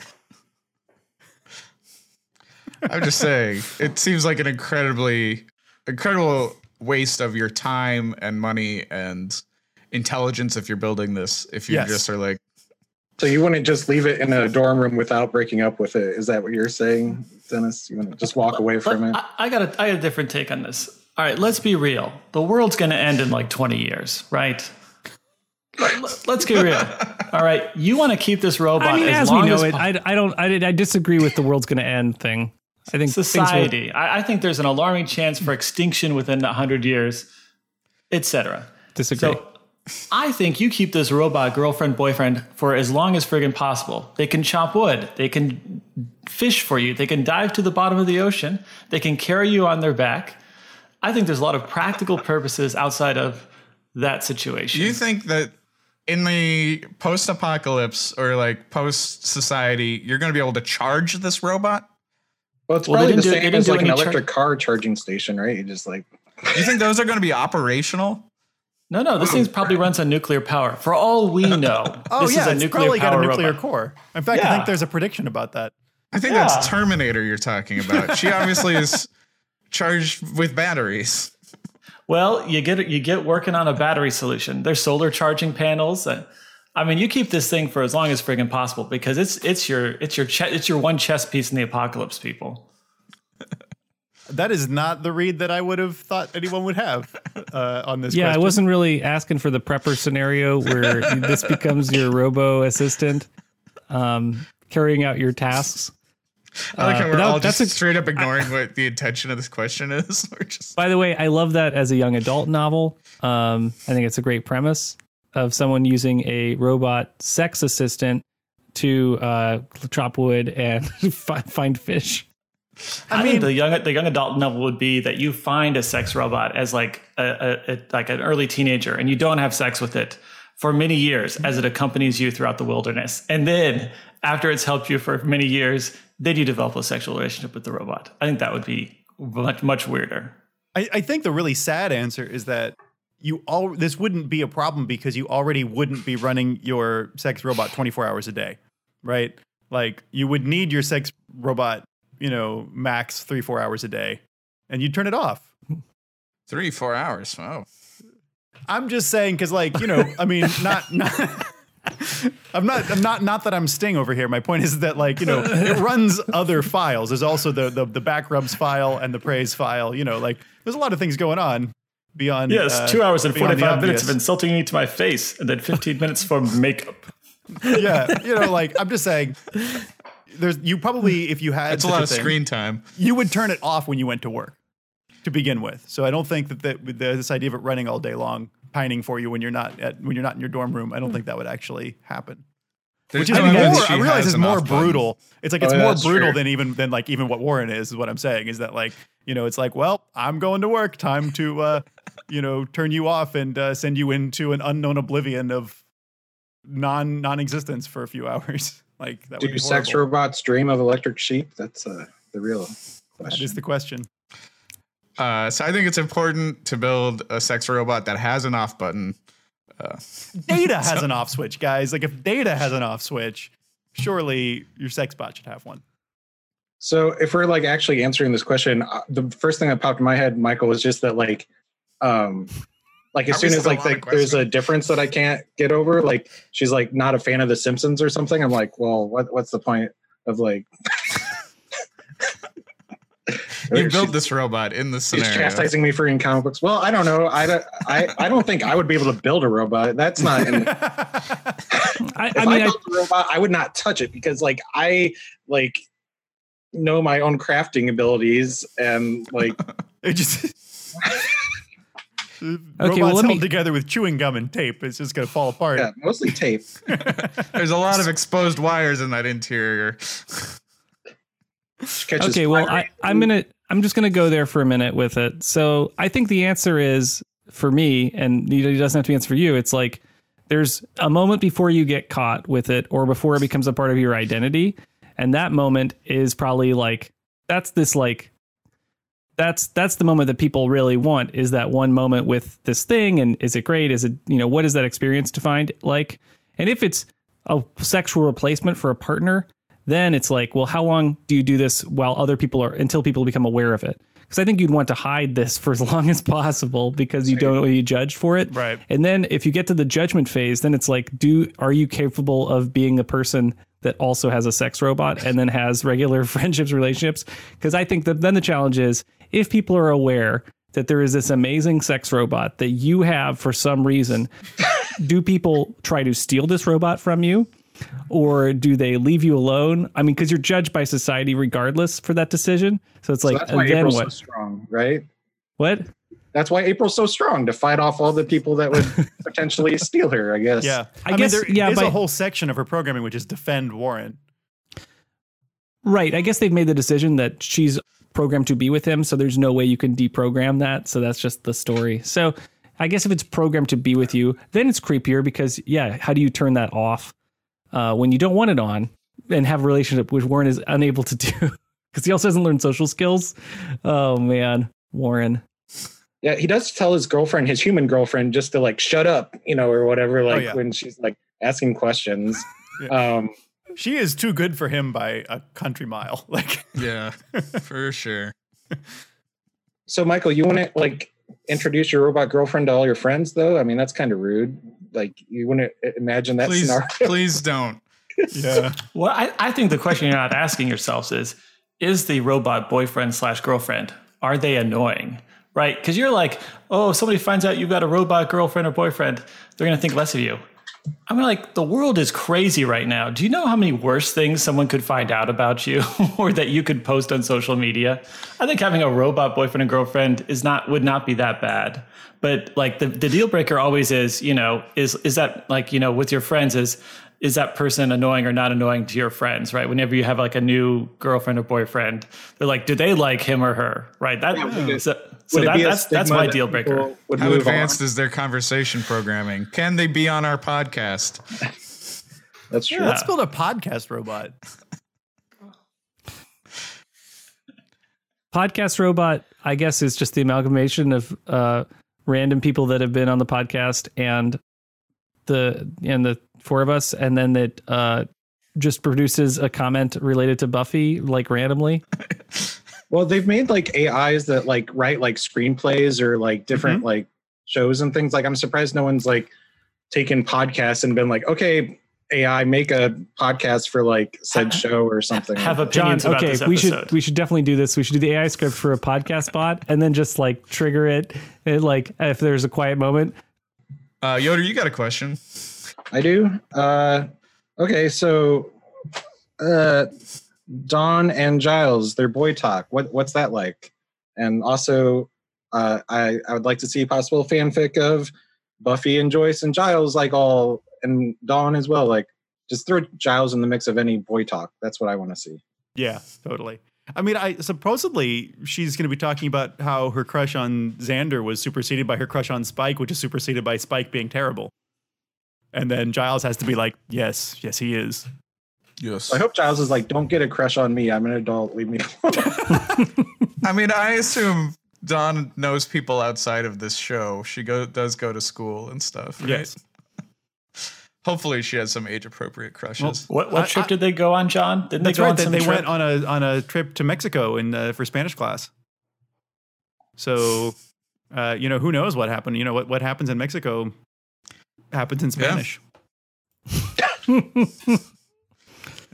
I'm just saying, it seems like an incredible waste of your time and money and intelligence if you're building this. If you just are like, so you wouldn't just leave it in a dorm room without breaking up with it. Is that what you're saying, Dennis? You wouldn't just walk away from it? I got a different take on this. All right, let's be real. The world's going to end in like 20 years, right? Let's get real. All right, you want to keep this robot. I mean, as long as we know it. I disagree with the world's going to end thing. I think society. I think there's an alarming chance for extinction within 100 years, etc. Disagree. So I think you keep this robot girlfriend boyfriend for as long as friggin' possible. They can chop wood. They can fish for you. They can dive to the bottom of the ocean. They can carry you on their back. I think there's a lot of practical purposes outside of that situation. You think that in the post-apocalypse or like post-society, you're going to be able to charge this robot? Well, it's probably the same as like an electric car charging station, right? You just like. You think those are going to be operational? No. This thing probably runs on nuclear power. For all we know, this is a nuclear power robot. It's probably got a nuclear core. In fact, I think there's a prediction about that. I think that's Terminator you're talking about. She obviously is charged with batteries. Well, you get working on a battery solution. There's solar charging panels. And, I mean, you keep this thing for as long as friggin' possible because it's your one chess piece in the apocalypse, people. That is not the read that I would have thought anyone would have on this. Yeah, question. I wasn't really asking for the prepper scenario where this becomes your robo assistant carrying out your tasks. I like how we're all just straight up ignoring what the intention of this question is. By the way, I love that as a young adult novel. I think it's a great premise of someone using a robot sex assistant to chop wood and find fish. I mean, the young adult novel would be that you find a sex robot as like like an early teenager and you don't have sex with it for many years as it accompanies you throughout the wilderness. And then after it's helped you for many years, then you develop a sexual relationship with the robot. I think that would be much, much weirder. I think the really sad answer is that this wouldn't be a problem because you already wouldn't be running your sex robot 24 hours a day, right? Like, you would need your sex robot, max 3-4 hours a day, and you'd turn it off. 3-4 hours. Wow. I'm just saying, because not that I'm Sting over here. My point is that it runs other files. There's also the back rubs file and the praise file. There's a lot of things going on beyond. Yes, 2 hours and 45 minutes of insulting me to my face, and then 15 minutes for makeup. Yeah, I'm just saying. You probably, if you had, that's a lot of screen time. You would turn it off when you went to work to begin with. So I don't think that this idea of it running all day long, pining for you when you're not in your dorm room, I don't think that would actually happen. I realize it's more brutal. It's like it's more brutal than what Warren is what I'm saying. Is that it's like, well, I'm going to work. Time to turn you off and send you into an unknown oblivion of non-existence for a few hours. Like that. Do sex robots dream of electric sheep? That's the real question. That is the question. So I think it's important to build a sex robot that has an off button. Data has an off switch, guys. Like, if Data has an off switch, surely your sex bot should have one. So if we're like actually answering this question, the first thing that popped in my head, Michael, was just that like as soon as like there's a difference that I can't get over, like she's like not a fan of The Simpsons or something. I'm like, well, what's the point of like? You built this robot in this scenario. He's chastising me for reading comic books. Well, I don't know. I don't think I would be able to build a robot. That's not. I mean, built a robot, I would not touch it because like I like know my own crafting abilities and like it just. Okay, robots held together with chewing gum and tape. It's just going to fall apart. Yeah, mostly tape. There's a lot of exposed wires in that interior. Okay, well, I'm just gonna go there for a minute with it. So I think the answer is for me, and it doesn't have to be answer for you. It's like there's a moment before you get caught with it, or before it becomes a part of your identity, and that moment is probably like that's the moment that people really want, is that one moment with this thing, and is it great? Is it, you know, what is that experience defined like? And if it's a sexual replacement for a partner, then it's like, well, how long do you do this while other people are, until people become aware of it? Because I think you'd want to hide this for as long as possible because you don't want to be judged for it. Right. And then if you get to the judgment phase, then it's like, are you capable of being a person that also has a sex robot and then has regular friendships, relationships? Because I think that then the challenge is, if people are aware that there is this amazing sex robot that you have for some reason, do people try to steal this robot from you? Or do they leave you alone? I mean, because you're judged by society regardless for that decision. So it's like, that's why April's so strong, right? What? That's why April's so strong, to fight off all the people that would potentially steal her, I guess. Yeah, I guess there is a whole section of her programming which is defend Warren. Right. I guess they've made the decision that she's programmed to be with him, so there's no way you can deprogram that. So that's just the story. So I guess if it's programmed to be with you, then it's creepier because, yeah, how do you turn that off? When you don't want it on and have a relationship, which Warren is unable to do because he also hasn't learned social skills. Oh, man, Warren. Yeah, he does tell his girlfriend, his human girlfriend, just to like shut up, you know, or whatever, like when she's like asking questions. Yeah. She is too good for him by a country mile. Like, yeah, for sure. So, Michael, you want to like introduce your robot girlfriend to all your friends, though? I mean, that's kind of rude. Like, you wouldn't imagine that scenario. Please don't. Yeah. Well, I think the question you're not asking yourselves is the robot boyfriend / girlfriend, are they annoying? Right? Because you're like, oh, if somebody finds out you've got a robot girlfriend or boyfriend, they're going to think less of you. I'm like, the world is crazy right now. Do you know how many worse things someone could find out about you or that you could post on social media? I think having a robot boyfriend and girlfriend would not be that bad. But like the deal breaker always is, you know, is that like, you know, with your friends is that person annoying or not annoying to your friends, right? Whenever you have like a new girlfriend or boyfriend, they're like, do they like him or her? Right. That's my deal breaker. How advanced is their conversation programming? Can they be on our podcast? That's true. Yeah. Let's build a podcast robot. Podcast robot, I guess, is just the amalgamation of random people that have been on the podcast and the four of us, and then that just produces a comment related to Buffy, like randomly. Well, they've made like AIs that like write like screenplays or like different like shows and things. Like, I'm surprised no one's like taken podcasts and been like, okay, AI, make a podcast for like said show or something. Have opinions about this episode. We should definitely do this. We should do the AI script for a podcast bot and then just like trigger it. And, like, if there's a quiet moment. Yoder, you got a question? I do. Okay, so. Dawn and Giles, their boy talk. What's that like? And also, I would like to see possible fanfic of Buffy and Joyce and Giles, like all, and Dawn as well. Like, just throw Giles in the mix of any boy talk. That's what I want to see. Yeah, totally. I mean, supposedly she's going to be talking about how her crush on Xander was superseded by her crush on Spike, which is superseded by Spike being terrible. And then Giles has to be like, yes, he is. Yes. I hope Giles is like, don't get a crush on me. I'm an adult. Leave me alone. I mean, I assume Dawn knows people outside of this show. She does go to school and stuff. Right? Yes. Hopefully she has some age-appropriate crushes. Well, what trip did they go on, John? Didn't they go on some trip? They went on a trip to Mexico for Spanish class. So, who knows what happened? You know, what happens in Mexico happens in Spanish. Yeah.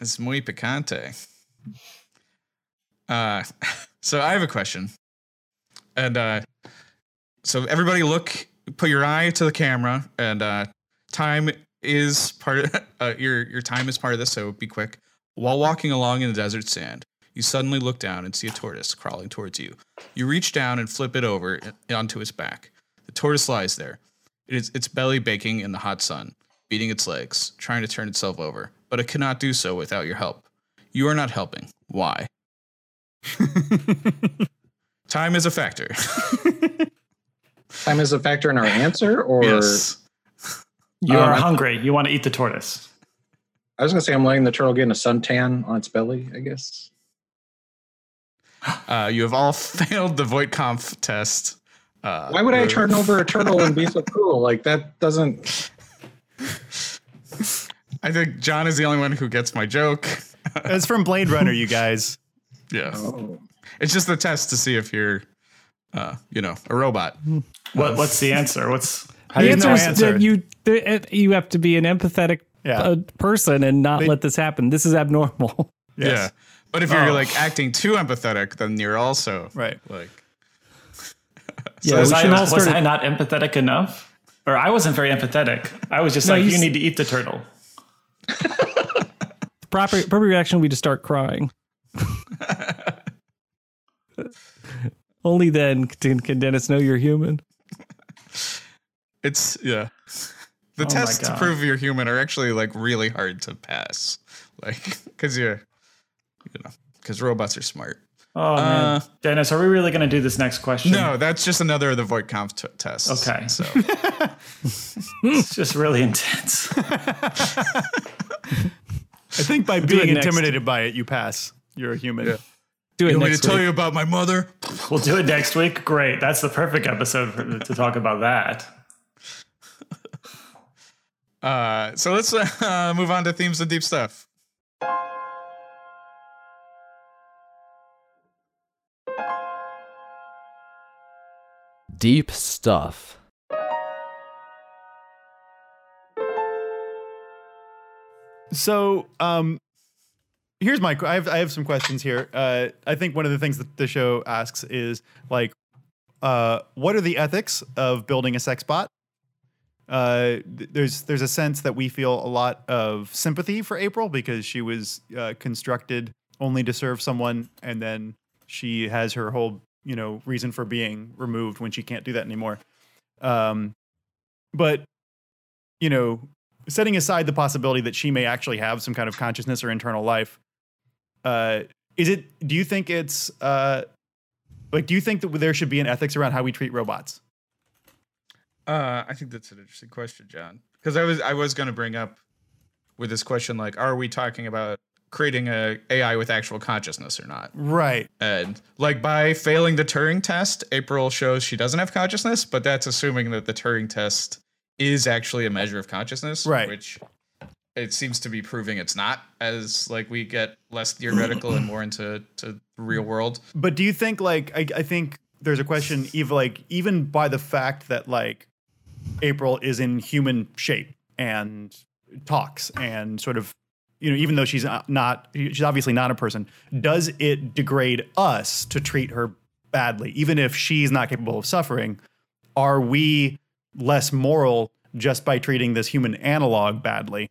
It's muy picante. So I have a question. And so everybody put your eye to the camera, and time is part of your time is part of this, so be quick. While walking along in the desert sand, you suddenly look down and see a tortoise crawling towards you. You reach down and flip it over onto its back. The tortoise lies there. It is its belly baking in the hot sun, beating its legs, trying to turn itself over, but it cannot do so without your help. You are not helping. Why? Time is a factor. Time is a factor in our answer, or yes. You are hungry. You want to eat the tortoise. I was going to say I'm letting the turtle get in a suntan on its belly, I guess. You have all failed the Voight Kampf test. Why would I turn over a turtle and be so cruel? Like, that doesn't... I think John is the only one who gets my joke. It's from Blade Runner, you guys. Yeah. Oh. It's just the test to see if you're, a robot. What's the answer? How do you know answer? You have to be an empathetic person and not let this happen. This is abnormal. Yes. Yeah. But if you're acting too empathetic, then you're also right. Was I not empathetic enough? Or I wasn't very empathetic. I was just you need to eat the turtle. The proper reaction would be to start crying. Only then can Dennis know you're human. It's the tests to prove you're human are actually really hard to pass, because because robots are smart. Oh man, Dennis, are we really going to do this next question? No, that's just another of the Voight Kampf tests. Okay, so it's just really intense. I think by being intimidated by it, you pass. You're a human. Yeah. You want me to tell you about my mother? We'll do it next week. Great. That's the perfect episode to talk about that. So let's move on to themes and deep stuff. Deep stuff. So, here's my. I have some questions here. I think one of the things that the show asks is what are the ethics of building a sex bot? There's a sense that we feel a lot of sympathy for April because she was constructed only to serve someone, and then she has her whole reason for being removed when she can't do that anymore. But setting aside the possibility that she may actually have some kind of consciousness or internal life. Do you think it's do you think that there should be an ethics around how we treat robots? I think that's an interesting question, John, because I was going to bring up with this question, are we talking about creating an AI with actual consciousness or not? Right. And by failing the Turing test, April shows she doesn't have consciousness, but that's assuming that the Turing test is actually a measure of consciousness, right? Which it seems to be proving it's not, as we get less theoretical and more into the real world. But do you think I think there's a question even by the fact that April is in human shape and talks and sort of, even though she's obviously not a person, does it degrade us to treat her badly? Even if she's not capable of suffering, are we less moral just by treating this human analog badly?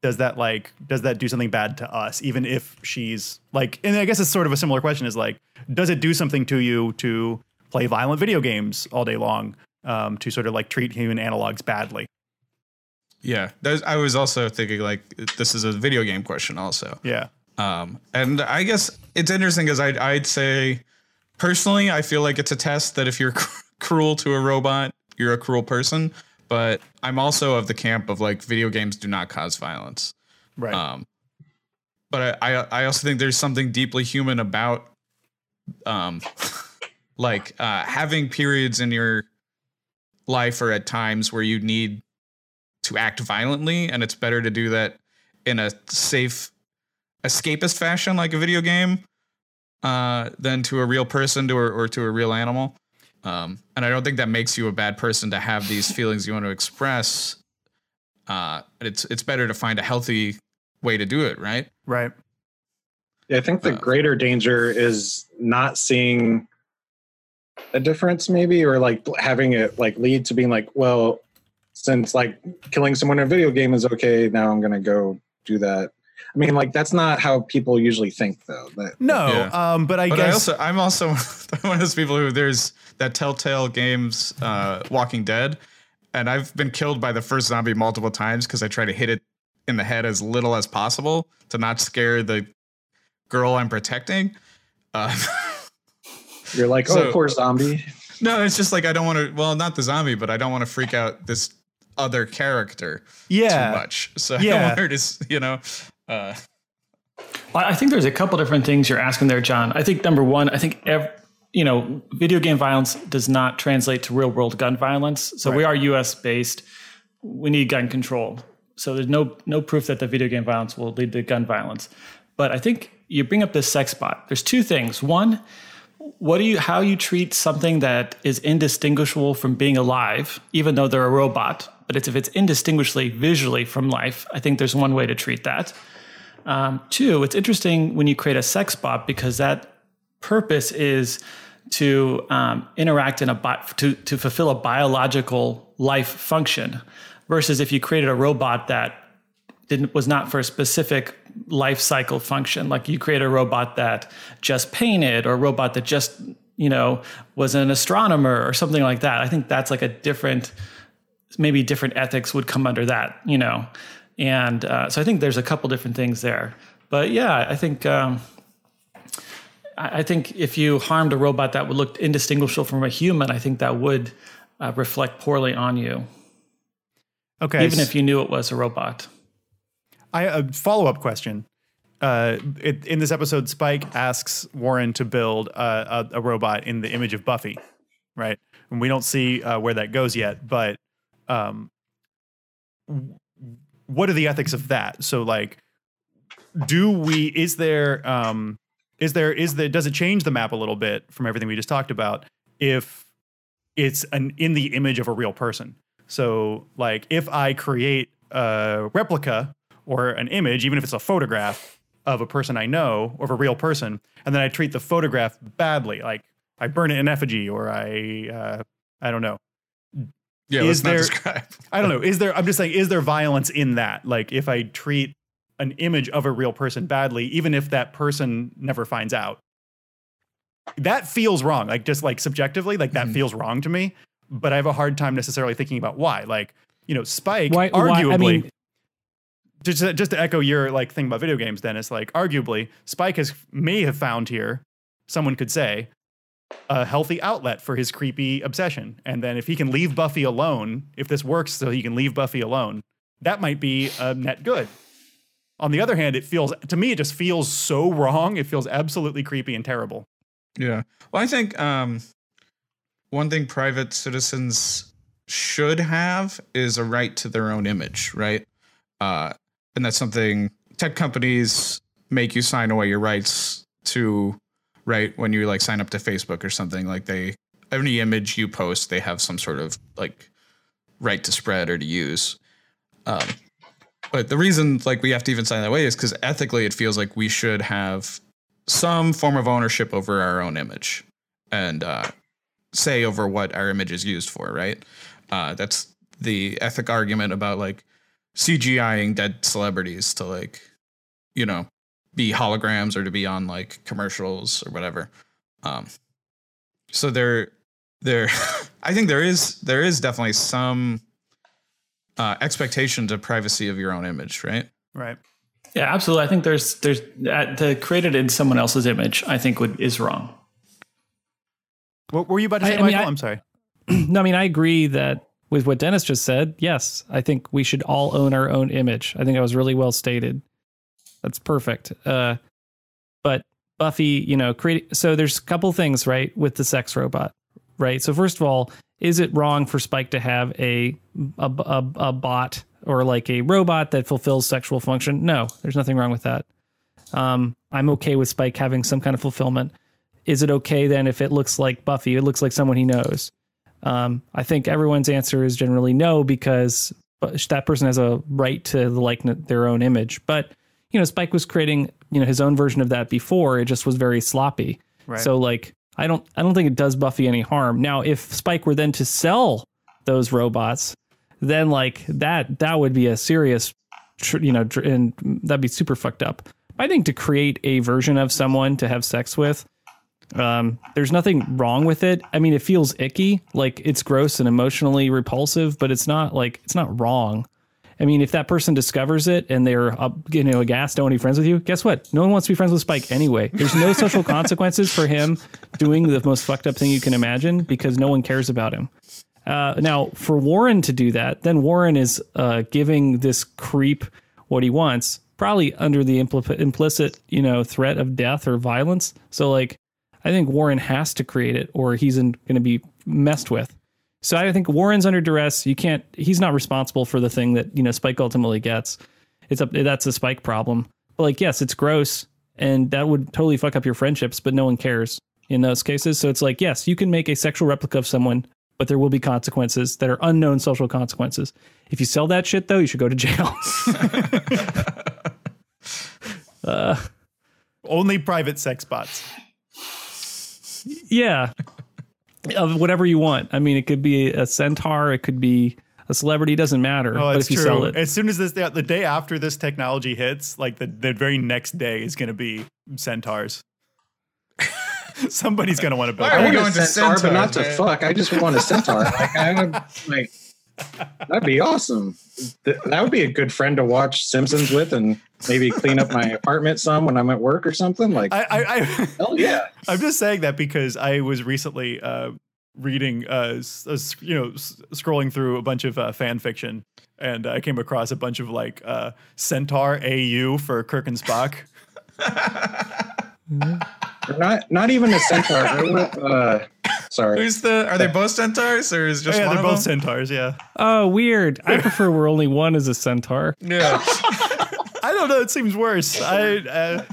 Does that do something bad to us? Even if she's and I guess it's sort of a similar question is does it do something to you to play violent video games all day long? To sort of treat human analogs badly. Yeah. I was also thinking this is a video game question also. Yeah. And I guess it's interesting because I'd say personally, I feel it's a test that if you're cruel to a robot, you're a cruel person, but I'm also of the camp of video games do not cause violence. Right. But I also think there's something deeply human about having periods in your life or at times where you need to act violently, and it's better to do that in a safe escapist fashion, like a video game, than to a real person or to a real animal. And I don't think that makes you a bad person to have these feelings you want to express. It's better to find a healthy way to do it. Right. Right. Yeah, I think the greater danger is not seeing a difference, maybe, or like having it like lead to being like, well, since like killing someone in a video game is okay, now I'm going to go do that. I mean, like, that's not how people usually think, though. But I guess I'm also one of those people who there's that Telltale Games Walking Dead, and I've been killed by the first zombie multiple times because I try to hit it in the head as little as possible to not scare the girl I'm protecting. You're like, oh, poor zombie. No, it's just like I don't want to. Well, not the zombie, but I don't want to freak out this other character too much. So I don't want her to, Well, I think there's a couple different things you're asking there, John. I think number one, video game violence does not translate to real world gun violence. So we are U.S. based. We need gun control. So there's no proof that the video game violence will lead to gun violence. But I think you bring up this sex bot. There's two things. One, how you treat something that is indistinguishable from being alive, even though they're a robot, but if it's indistinguishably visually from life, I think there's one way to treat that. Two, it's interesting when you create a sex bot because that purpose is to interact in to fulfill a biological life function, versus if you created a robot that was not for a specific life cycle function. Like you create a robot that just painted, or a robot that just, was an astronomer or something like that. I think that's like a different ethics would come under that, And so I think there's a couple different things there. But yeah, I think if you harmed a robot that would look indistinguishable from a human, I think that would reflect poorly on you. Okay. Even if you knew it was a robot. A follow-up question. In this episode, Spike asks Warren to build a robot in the image of Buffy, right? And we don't see where that goes yet, but what are the ethics of that? So, like, does it change the map a little bit from everything we just talked about if it's in the image of a real person? So, like, if I create a replica or an image, even if it's a photograph of a person I know, or of a real person, and then I treat the photograph badly, like I burn it in effigy, or I don't know. Yeah, I don't know. I'm just saying, is there violence in that? Like if I treat an image of a real person badly, even if that person never finds out, that feels wrong. Like just like subjectively, like that feels wrong to me, but I have a hard time necessarily thinking about why. Like, Spike, arguably... Just to echo your like thing about video games, Dennis, like arguably Spike may have found here, someone could say, a healthy outlet for his creepy obsession. And then if he can leave Buffy alone, if this works so he can leave Buffy alone, that might be a net good. On the other hand, it just feels so wrong. It feels absolutely creepy and terrible. Yeah. Well, I think one thing private citizens should have is a right to their own image, right? And that's something tech companies make you sign away your rights to, right? When you like sign up to Facebook or something, like any image you post, they have some sort of like right to spread or to use. But the reason like we have to even sign that way is because ethically it feels like we should have some form of ownership over our own image and say over what our image is used for, right? That's the ethic argument about like CGIing dead celebrities to like, be holograms or to be on like commercials or whatever. So there, I think there is definitely some expectation to privacy of your own image, right? Right. Yeah, absolutely. I think there's to create it in someone else's image, I think is wrong. What were you about to say, Michael? I'm sorry. No, I mean, I agree that with what Dennis just said, yes, I think we should all own our own image. I think that was really well stated. That's perfect. But Buffy, so there's a couple things, right, with the sex robot, right? So first of all, is it wrong for Spike to have a bot or like a robot that fulfills sexual function. No, there's nothing wrong with that. I'm okay with Spike having some kind of fulfillment. Is it okay then if it looks like Buffy? It looks like someone he knows. I think everyone's answer is generally no, because that person has a right to like their own image. But, you know, Spike was creating, you know, his own version of that before. It just was very sloppy. Right. So like, I don't think it does Buffy any harm. Now, if Spike were then to sell those robots, then like that would be a serious, you know, and that'd be super fucked up. I think to create a version of someone to have sex with, there's nothing wrong with it. I mean, it feels icky, like it's gross and emotionally repulsive, but it's not like, it's not wrong. I mean, if that person discovers it and they're up, you know, aghast, don't want to be friends with you, guess what? No one wants to be friends with Spike anyway. There's no social consequences for him doing the most fucked up thing you can imagine, because no one cares about him. Now, for Warren to do that, then Warren is giving this creep what he wants, probably under the implicit, you know, threat of death or violence. So, like, I think Warren has to create it, or he's going to be messed with. So I think Warren's under duress. You can't. He's not responsible for the thing that, you know, Spike ultimately gets. That's a Spike problem. But like, yes, it's gross, and that would totally fuck up your friendships. But no one cares in those cases. So it's like, yes, you can make a sexual replica of someone, but there will be consequences that are unknown social consequences. If you sell that shit, though, you should go to jail. Only private sex bots. Yeah. Of whatever you want. I mean, it could be a centaur. It could be a celebrity. It doesn't matter. Oh, that's true. But if you sell it. As soon as the day after this technology hits, like the very next day is going to be centaurs. Somebody's gonna want to build. I want a centaur, but not to fuck. I just want a centaur. Like, that'd be awesome. That would be a good friend to watch Simpsons with, and maybe clean up my apartment some when I'm at work or something. Like, hell yeah. I'm just saying that because I was recently reading, you know, scrolling through a bunch of fan fiction, and I came across a bunch of like Centaur AU for Kirk and Spock. Not even a centaur. Sorry. Are they both centaurs, or is just one? Yeah, they're both centaurs. Yeah. Oh, weird. I prefer where only one is a centaur. Yeah. I don't know. It seems worse. But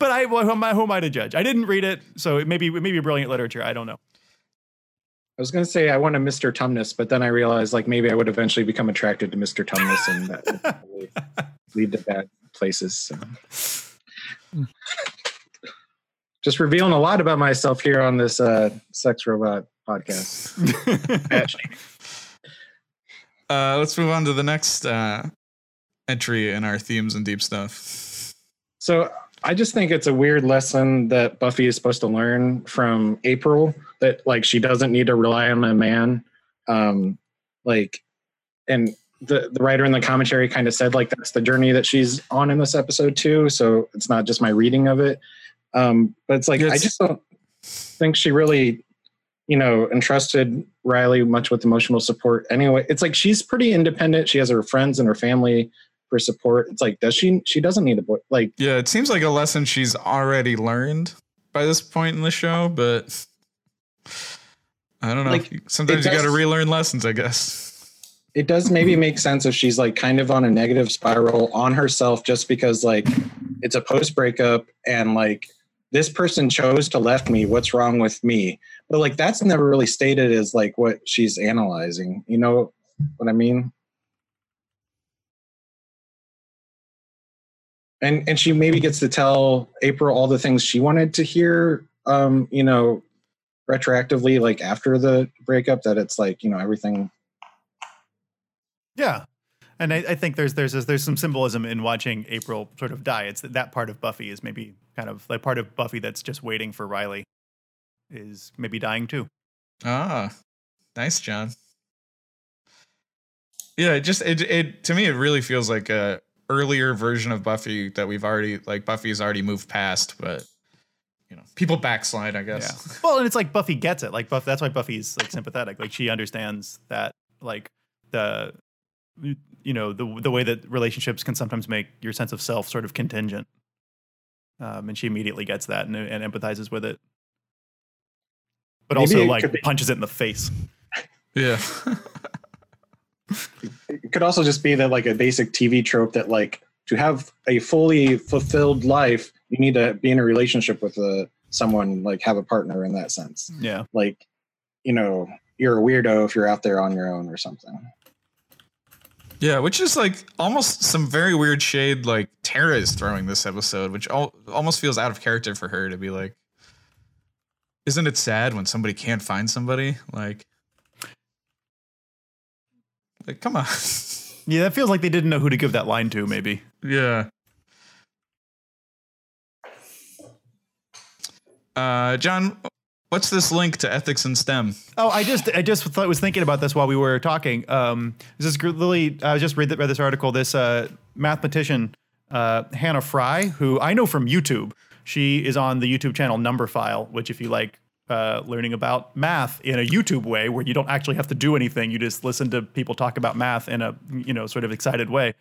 who am I to judge? I didn't read it, so it may be brilliant literature. I don't know. I was going to say I want a Mr. Tumnus, but then I realized like maybe I would eventually become attracted to Mr. Tumnus, and that would probably lead to bad places. So. Just revealing a lot about myself here on this sex robot podcast. Let's move on to the next entry in our themes and deep stuff. So I just think it's a weird lesson that Buffy is supposed to learn from April, that like she doesn't need to rely on a man. And the writer in the commentary kind of said like that's the journey that she's on in this episode too, so it's not just my reading of it, but it's like I just don't think she really, you know, entrusted Riley much with emotional support anyway. It's like she's pretty independent, she has her friends and her family for support. It's like she doesn't need a boy. Like, yeah, it seems like a lesson she's already learned by this point in the show, but I don't know, like, sometimes you gotta relearn lessons, I guess. It does maybe make sense if she's like kind of on a negative spiral on herself, just because like it's a post breakup and like this person chose to left me. What's wrong with me? But like, that's never really stated as like what she's analyzing. You know what I mean? And she maybe gets to tell April all the things she wanted to hear, you know, retroactively, like after the breakup, that it's like, you know, everything. Yeah, and I think there's some symbolism in watching April sort of die. It's that part of Buffy is maybe kind of like part of Buffy that's just waiting for Riley is maybe dying too. Ah, nice, John. Yeah, it to me it really feels like a earlier version of Buffy that we've already like Buffy's already moved past, but you know people backslide, I guess. Yeah. Well, and it's like Buffy gets it. Like that's why Buffy's like sympathetic. Like she understands that like the. You know, the way that relationships can sometimes make your sense of self sort of contingent. And she immediately gets that and empathizes with it. But maybe also, like, punches it in the face. Yeah. It could also just be that, like, a basic TV trope that, like, to have a fully fulfilled life, you need to be in a relationship with someone, like, have a partner in that sense. Yeah. Like, you know, you're a weirdo if you're out there on your own or something. Yeah, which is, like, almost some very weird shade, like, Tara is throwing this episode, which almost feels out of character for her to be like, isn't it sad when somebody can't find somebody? Like come on. Yeah, that feels like they didn't know who to give that line to, maybe. Yeah. John, what's this link to ethics and STEM? Oh, I was thinking about this while we were talking. I just read this article. This mathematician, Hannah Fry, who I know from YouTube. She is on the YouTube channel Numberphile, which if you like learning about math in a YouTube way where you don't actually have to do anything, you just listen to people talk about math in a, you know, sort of excited way.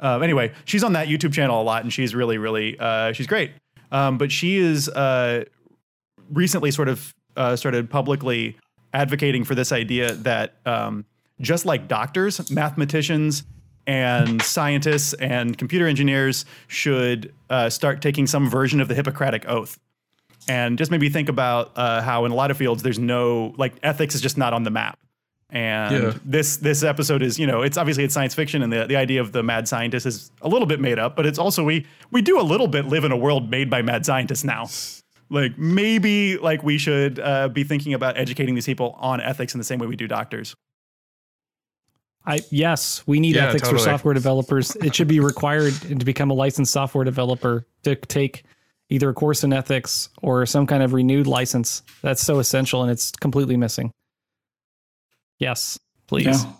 Anyway, she's on that YouTube channel a lot, and she's really, really, she's great. But she is recently sort of started publicly advocating for this idea that just like doctors, mathematicians and scientists and computer engineers should start taking some version of the Hippocratic Oath. And just made me think about how in a lot of fields there's no, like, ethics is just not on the map. And yeah. This episode is, you know, it's obviously science fiction, and the idea of the mad scientist is a little bit made up, but it's also we do a little bit live in a world made by mad scientists now. Like, maybe, like, we should be thinking about educating these people on ethics in the same way we do doctors. We need ethics totally. For software developers. It should be required to become a licensed software developer to take either a course in ethics or some kind of renewed license. That's so essential, and it's completely missing. Yes, please. Yeah.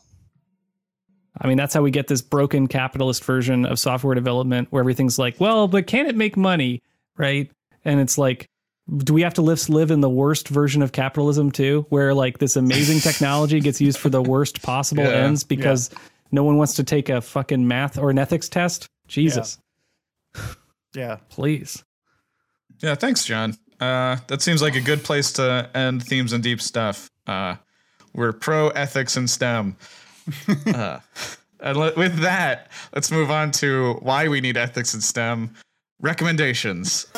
I mean, that's how we get this broken capitalist version of software development where everything's like, well, but can it make money? Right. And it's like, do we have to live in the worst version of capitalism too, where like this amazing technology gets used for the worst possible ends because no one wants to take a fucking math or an ethics test? Jesus. Yeah. Please. Yeah. Thanks, John. That seems like a good place to end Themes and Deep Stuff. We're pro ethics and STEM. And with that, let's move on to why we need ethics and STEM recommendations.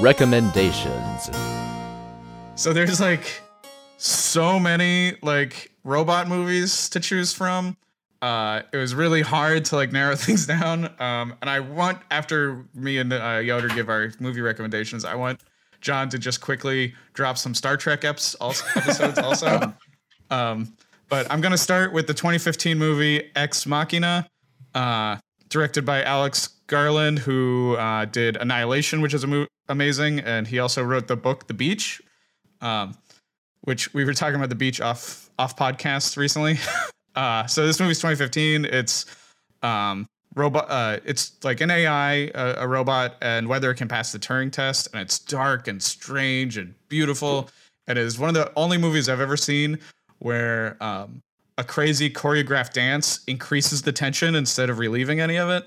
Recommendations. So there's like so many like robot movies to choose from. It was really hard to like narrow things down. And I want, after me and Yoder give our movie recommendations, I want John to just quickly drop some Star Trek episodes also. But I'm going to start with the 2015 movie Ex Machina, directed by Alex Garland, who did Annihilation, which is amazing, and he also wrote the book The Beach, which we were talking about The Beach off podcast recently. So this movie's 2015. It's robot. It's like an AI, a robot, and whether it can pass the Turing test. And it's dark and strange and beautiful. And it is one of the only movies I've ever seen where a crazy choreographed dance increases the tension instead of relieving any of it.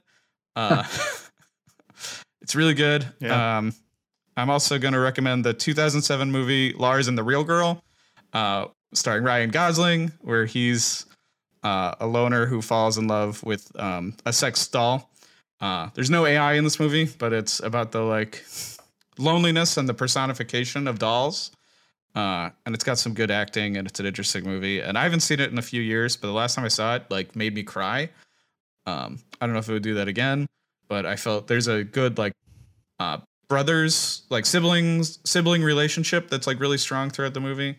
It's really good. Yeah. I'm also going to recommend the 2007 movie Lars and the Real Girl, starring Ryan Gosling, where he's a loner who falls in love with a sex doll. There's no AI in this movie, but it's about the like loneliness and the personification of dolls. And it's got some good acting, and it's an interesting movie. And I haven't seen it in a few years, but the last time I saw it, like, made me cry. I don't know if it would do that again, but I felt there's a good like brothers, like sibling relationship that's like really strong throughout the movie.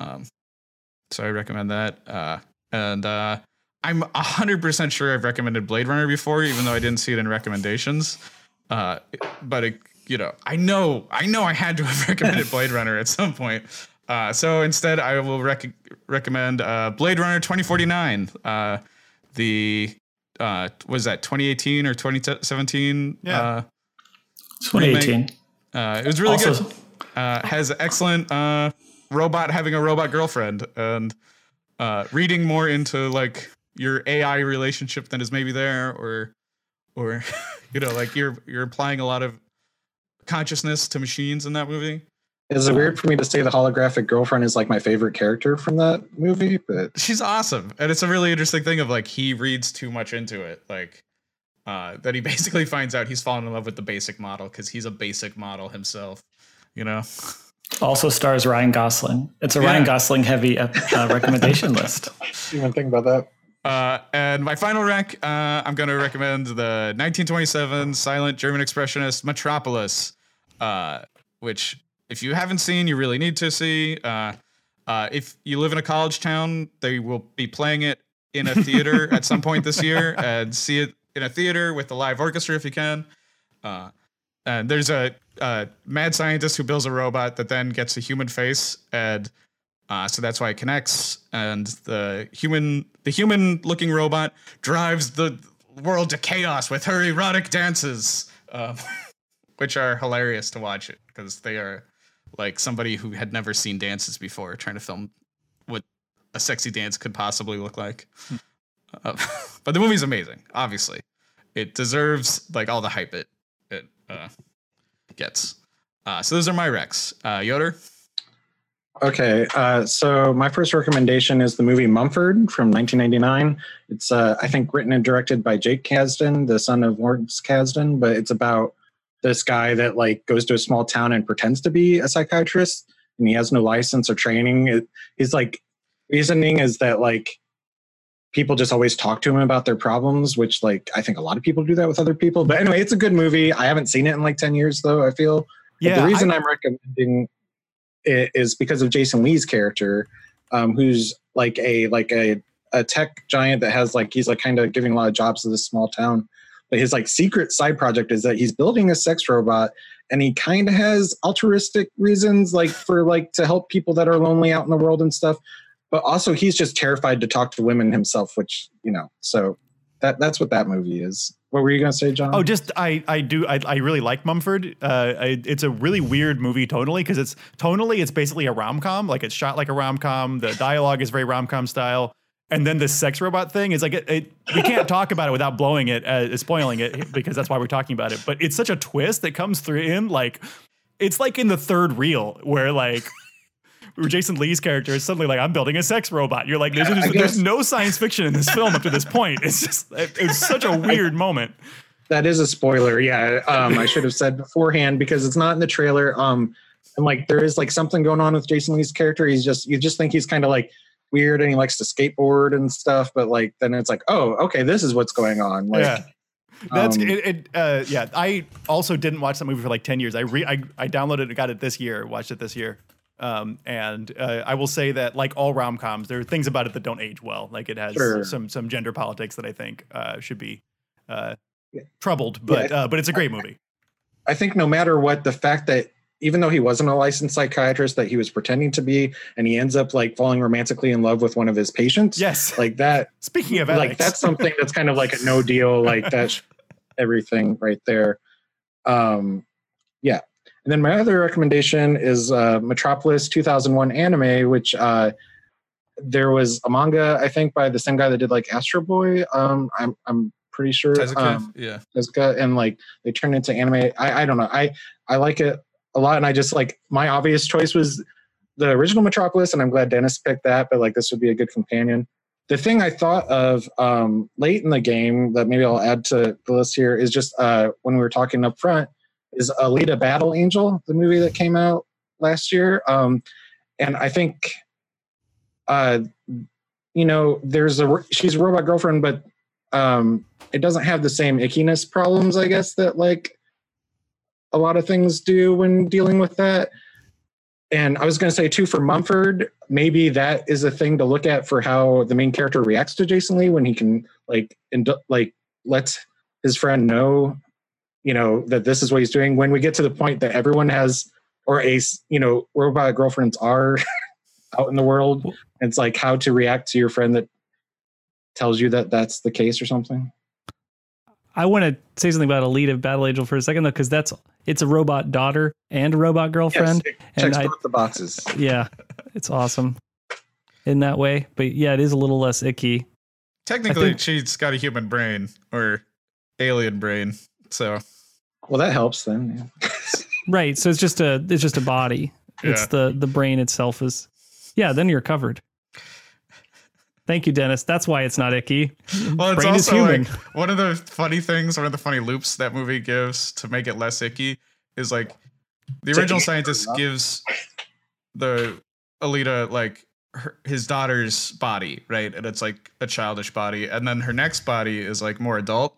So I recommend that. And I'm 100% sure I've recommended Blade Runner before, even though I didn't see it in recommendations. But it, you know, I know I had to have recommended Blade Runner at some point. So instead, I will recommend Blade Runner 2049. The was that 2018 or 2017? Yeah, 2018. It was really also good. Has excellent robot having a robot girlfriend, and reading more into like your AI relationship than is maybe there, or you know, like you're applying a lot of consciousness to machines in that movie. Is it weird for me to say the holographic girlfriend is like my favorite character from that movie? But she's awesome. And it's a really interesting thing of like, he reads too much into it. Like that he basically finds out he's fallen in love with the basic model because he's a basic model himself, you know? Also stars Ryan Gosling. It's a Ryan Gosling heavy recommendation list. You even think about that. And my final rec, I'm going to recommend the 1927 silent German expressionist Metropolis, which if you haven't seen, you really need to see. If you live in a college town, they will be playing it in a theater at some point this year, and see it in a theater with a live orchestra if you can. And there's a mad scientist who builds a robot that then gets a human face, and so that's why it connects, and the human looking robot drives the world to chaos with her erotic dances, which are hilarious to watch it because they are like somebody who had never seen dances before trying to film what a sexy dance could possibly look like. But the movie's amazing. Obviously, it deserves like all the hype it gets. So those are my recs. Yoder. Okay, so my first recommendation is the movie Mumford from 1999. It's, I think, written and directed by Jake Kasdan, the son of Lawrence Kasdan, but it's about this guy that like goes to a small town and pretends to be a psychiatrist, and he has no license or training. His like reasoning is that like people just always talk to him about their problems, which like I think a lot of people do that with other people. But anyway, it's a good movie. I haven't seen it in like 10 years though, I feel. Yeah, but the reason I'm recommending it is because of Jason Leigh's character, who's like a tech giant that has like, he's like kind of giving a lot of jobs to this small town, but his like secret side project is that he's building a sex robot, and he kind of has altruistic reasons like for like to help people that are lonely out in the world and stuff, but also he's just terrified to talk to women himself, which, you know, so that's what that movie is. What were you going to say, John? Oh, just I really like Mumford. It's a really weird movie tonally because it's tonally it's basically a rom-com. Like it's shot like a rom-com. The dialogue is very rom-com style. And then the sex robot thing is like we can't talk about it without blowing it, spoiling it, because that's why we're talking about it. But it's such a twist that comes through in like it's like in the third reel where like where Jason Leigh's character is suddenly like, I'm building a sex robot. You're like, there's no science fiction in this film up to this point. It's just, it's such a weird moment. That is a spoiler. Yeah. I should have said beforehand because it's not in the trailer. And like, there is like something going on with Jason Leigh's character. You just think he's kind of like weird and he likes to skateboard and stuff. But like, then it's like, oh, okay, this is what's going on. Like, yeah. That's yeah. I also didn't watch that movie for like 10 years. I downloaded it, got it this year, watched it this year. And I will say that like all rom-coms, there are things about it that don't age well. Like it has some gender politics that I think should be troubled, but it's a great movie. I think no matter what, the fact that even though he wasn't a licensed psychiatrist that he was pretending to be, and he ends up like falling romantically in love with one of his patients. Yes. Like that. Speaking of like, that's something that's kind of like a no deal, like that's everything right there. Yeah. And then my other recommendation is Metropolis 2001 anime, which there was a manga, I think, by the same guy that did like Astro Boy. I'm pretty sure. Tezuka, yeah. Tezuka, and like they turned into anime. I don't know. I like it a lot, and I just like my obvious choice was the original Metropolis, and I'm glad Dennis picked that. But like this would be a good companion. The thing I thought of late in the game that maybe I'll add to the list here is just when we were talking up front. Is Alita Battle Angel, the movie that came out last year. And I think, you know, she's a robot girlfriend, but it doesn't have the same ickiness problems, I guess, that like a lot of things do when dealing with that. And I was going to say, too, for Mumford, maybe that is a thing to look at for how the main character reacts to Jason Leigh when he can like let his friend know, you know, that this is what he's doing. When we get to the point that everyone has, or a, you know, robot girlfriends are out in the world, it's like how to react to your friend that tells you that that's the case or something. I want to say something about Alita Battle Angel for a second, though, because it's a robot daughter and a robot girlfriend. Yes, it checks both the boxes. Yeah, it's awesome in that way. But yeah, it is a little less icky. Technically, she's got a human brain or alien brain. So, well, that helps then. Yeah. Right. So it's just a body. It's the brain itself is. Yeah, then you're covered. Thank you, Dennis. That's why it's not icky. Well, it's brain also is human. Like one of the funny things, one of the funny loops that movie gives to make it less icky is like the original scientist gives the Alita like his daughter's body, right? And it's like a childish body. And then her next body is like more adult,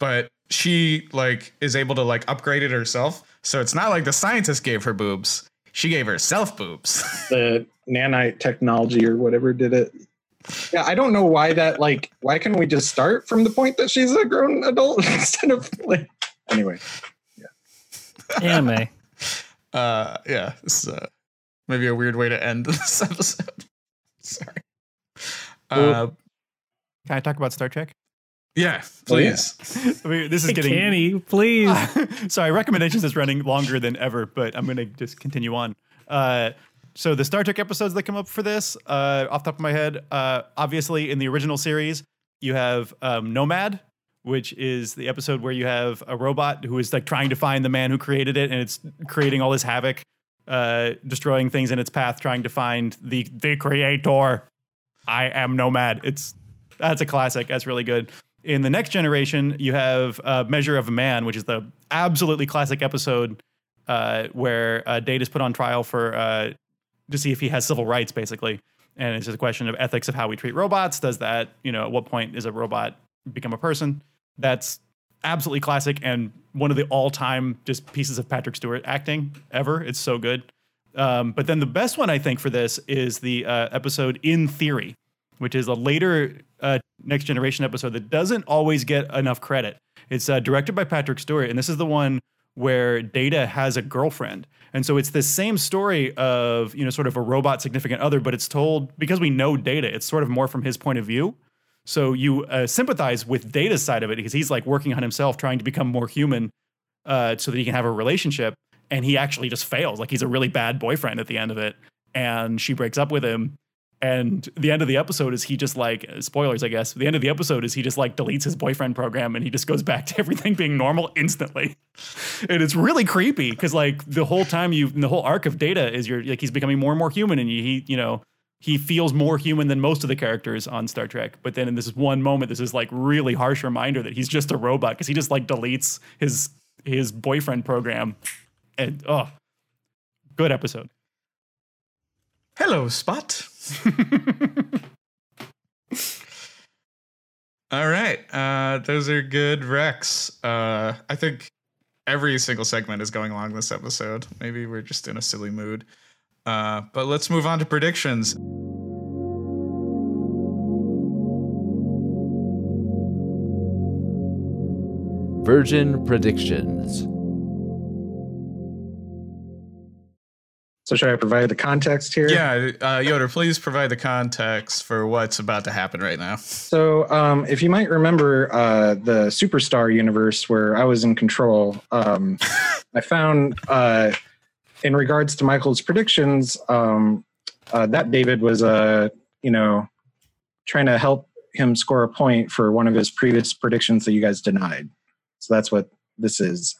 but she like is able to like upgrade it herself. So it's not like the scientist gave her boobs. She gave herself boobs. The nanite technology or whatever did it. Yeah, I don't know why that, like, why can't we just start from the point that she's a grown adult instead of, like, anyway. Yeah. Anime. Yeah, this is maybe a weird way to end this episode. Sorry. Can I talk about Star Trek? Yeah, please. Oh, yeah. I mean, this is getting canny, please. Sorry, recommendations is running longer than ever, but I'm going to just continue on. So the Star Trek episodes that come up for this, off the top of my head, obviously in the original series, you have Nomad, which is the episode where you have a robot who is like trying to find the man who created it, and it's creating all this havoc, destroying things in its path, trying to find the creator. I am Nomad. That's a classic. That's really good. In the Next Generation, you have Measure of a Man, which is the absolutely classic episode where Data's put on trial for... to see if he has civil rights, basically. And it's just a question of ethics of how we treat robots. Does that, you know, at what point is a robot become a person? That's absolutely classic. And one of the all time just pieces of Patrick Stewart acting ever. It's so good. But then the best one, I think, for this is the episode In Theory, which is a later Next Generation episode that doesn't always get enough credit. It's directed by Patrick Stewart. And this is the one where Data has a girlfriend. And so it's this same story of, you know, sort of a robot significant other, but it's told because we know Data, it's sort of more from his point of view. So you sympathize with Data's side of it because he's like working on himself, trying to become more human so that he can have a relationship. And he actually just fails. Like he's a really bad boyfriend at the end of it. And she breaks up with him. And the end of the episode is he just like, spoilers, I guess. The end of the episode is he just like deletes his boyfriend program and he just goes back to everything being normal instantly. And it's really creepy because like the whole time the whole arc of Data is you're like, he's becoming more and more human and he feels more human than most of the characters on Star Trek. But then in this one moment, this is like really harsh reminder that he's just a robot because he just like deletes his boyfriend program. And good episode. Hello, Spot. All right. Those are good recs. I think every single segment is going along this episode. Maybe we're just in a silly mood. But let's move on to predictions. Virgin predictions. So should I provide the context here? Yeah, Yoder, please provide the context for what's about to happen right now. So if you might remember the Superstar universe where I was in control, I found in regards to Michael's predictions that David was, trying to help him score a point for one of his previous predictions that you guys denied. So that's what this is.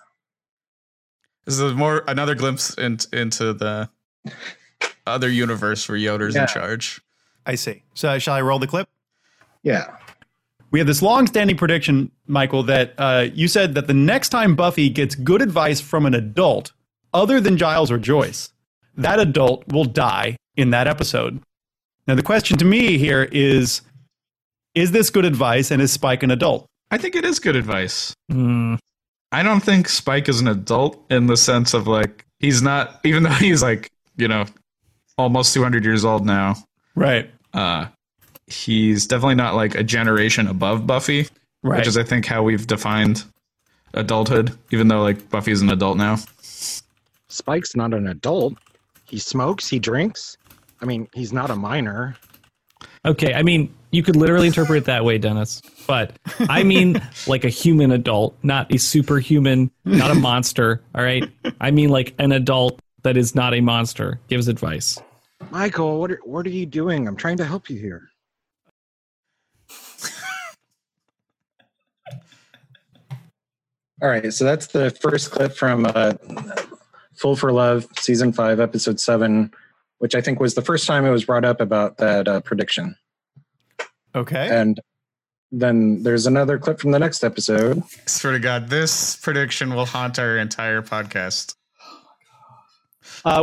This is another glimpse into the other universe where Yoder's in charge. I see. So shall I roll the clip? Yeah. We have this long-standing prediction, Michael, that you said that the next time Buffy gets good advice from an adult other than Giles or Joyce, that adult will die in that episode. Now, the question to me here is this good advice, and is Spike an adult? I think it is good advice. I don't think Spike is an adult in the sense of like, he's not, even though he's like, almost 200 years old now. Right. He's definitely not like a generation above Buffy, right, which is, I think, how we've defined adulthood, even though like Buffy's an adult now. Spike's not an adult. He smokes, he drinks. I mean, he's not a minor. Okay. I mean, you could literally interpret it that way, Dennis. But I mean like a human adult, not a superhuman, not a monster. All right. I mean like an adult that is not a monster gives advice. Michael, what are you doing? I'm trying to help you here. All right. So that's the first clip from Fool for Love, Season 5, Episode 7, which I think was the first time it was brought up about that prediction. Okay. And then there's another clip from the next episode. Swear to God, this prediction will haunt our entire podcast.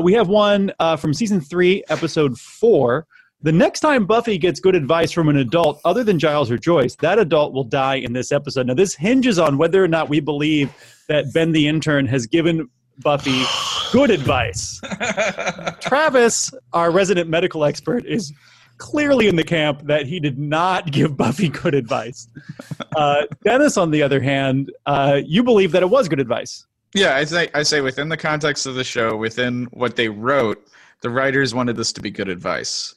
We have one from Season 3, Episode 4. The next time Buffy gets good advice from an adult other than Giles or Joyce, that adult will die in this episode. Now, this hinges on whether or not we believe that Ben the intern has given Buffy good advice. Travis, our resident medical expert, is clearly in the camp that he did not give Buffy good advice. Dennis, on the other hand, you believe that it was good advice. Yeah, I say within the context of the show, within what they wrote, the writers wanted this to be good advice.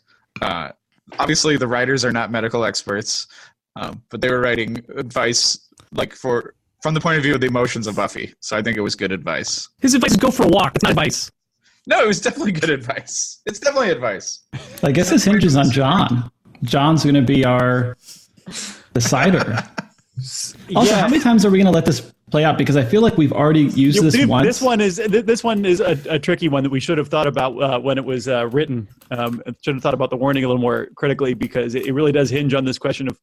Obviously, the writers are not medical experts, but they were writing advice like from the point of view of the emotions of Buffy. So I think it was good advice. His advice is go for a walk. It's not advice. No, it was definitely good advice. It's definitely advice. I guess this hinges on John. John's going to be our decider. Also, yeah. How many times are we going to let this play out? Because I feel like we've already used this once. This one is a tricky one that we should have thought about when it was written. Should have thought about the warning a little more critically, because it really does hinge on this question of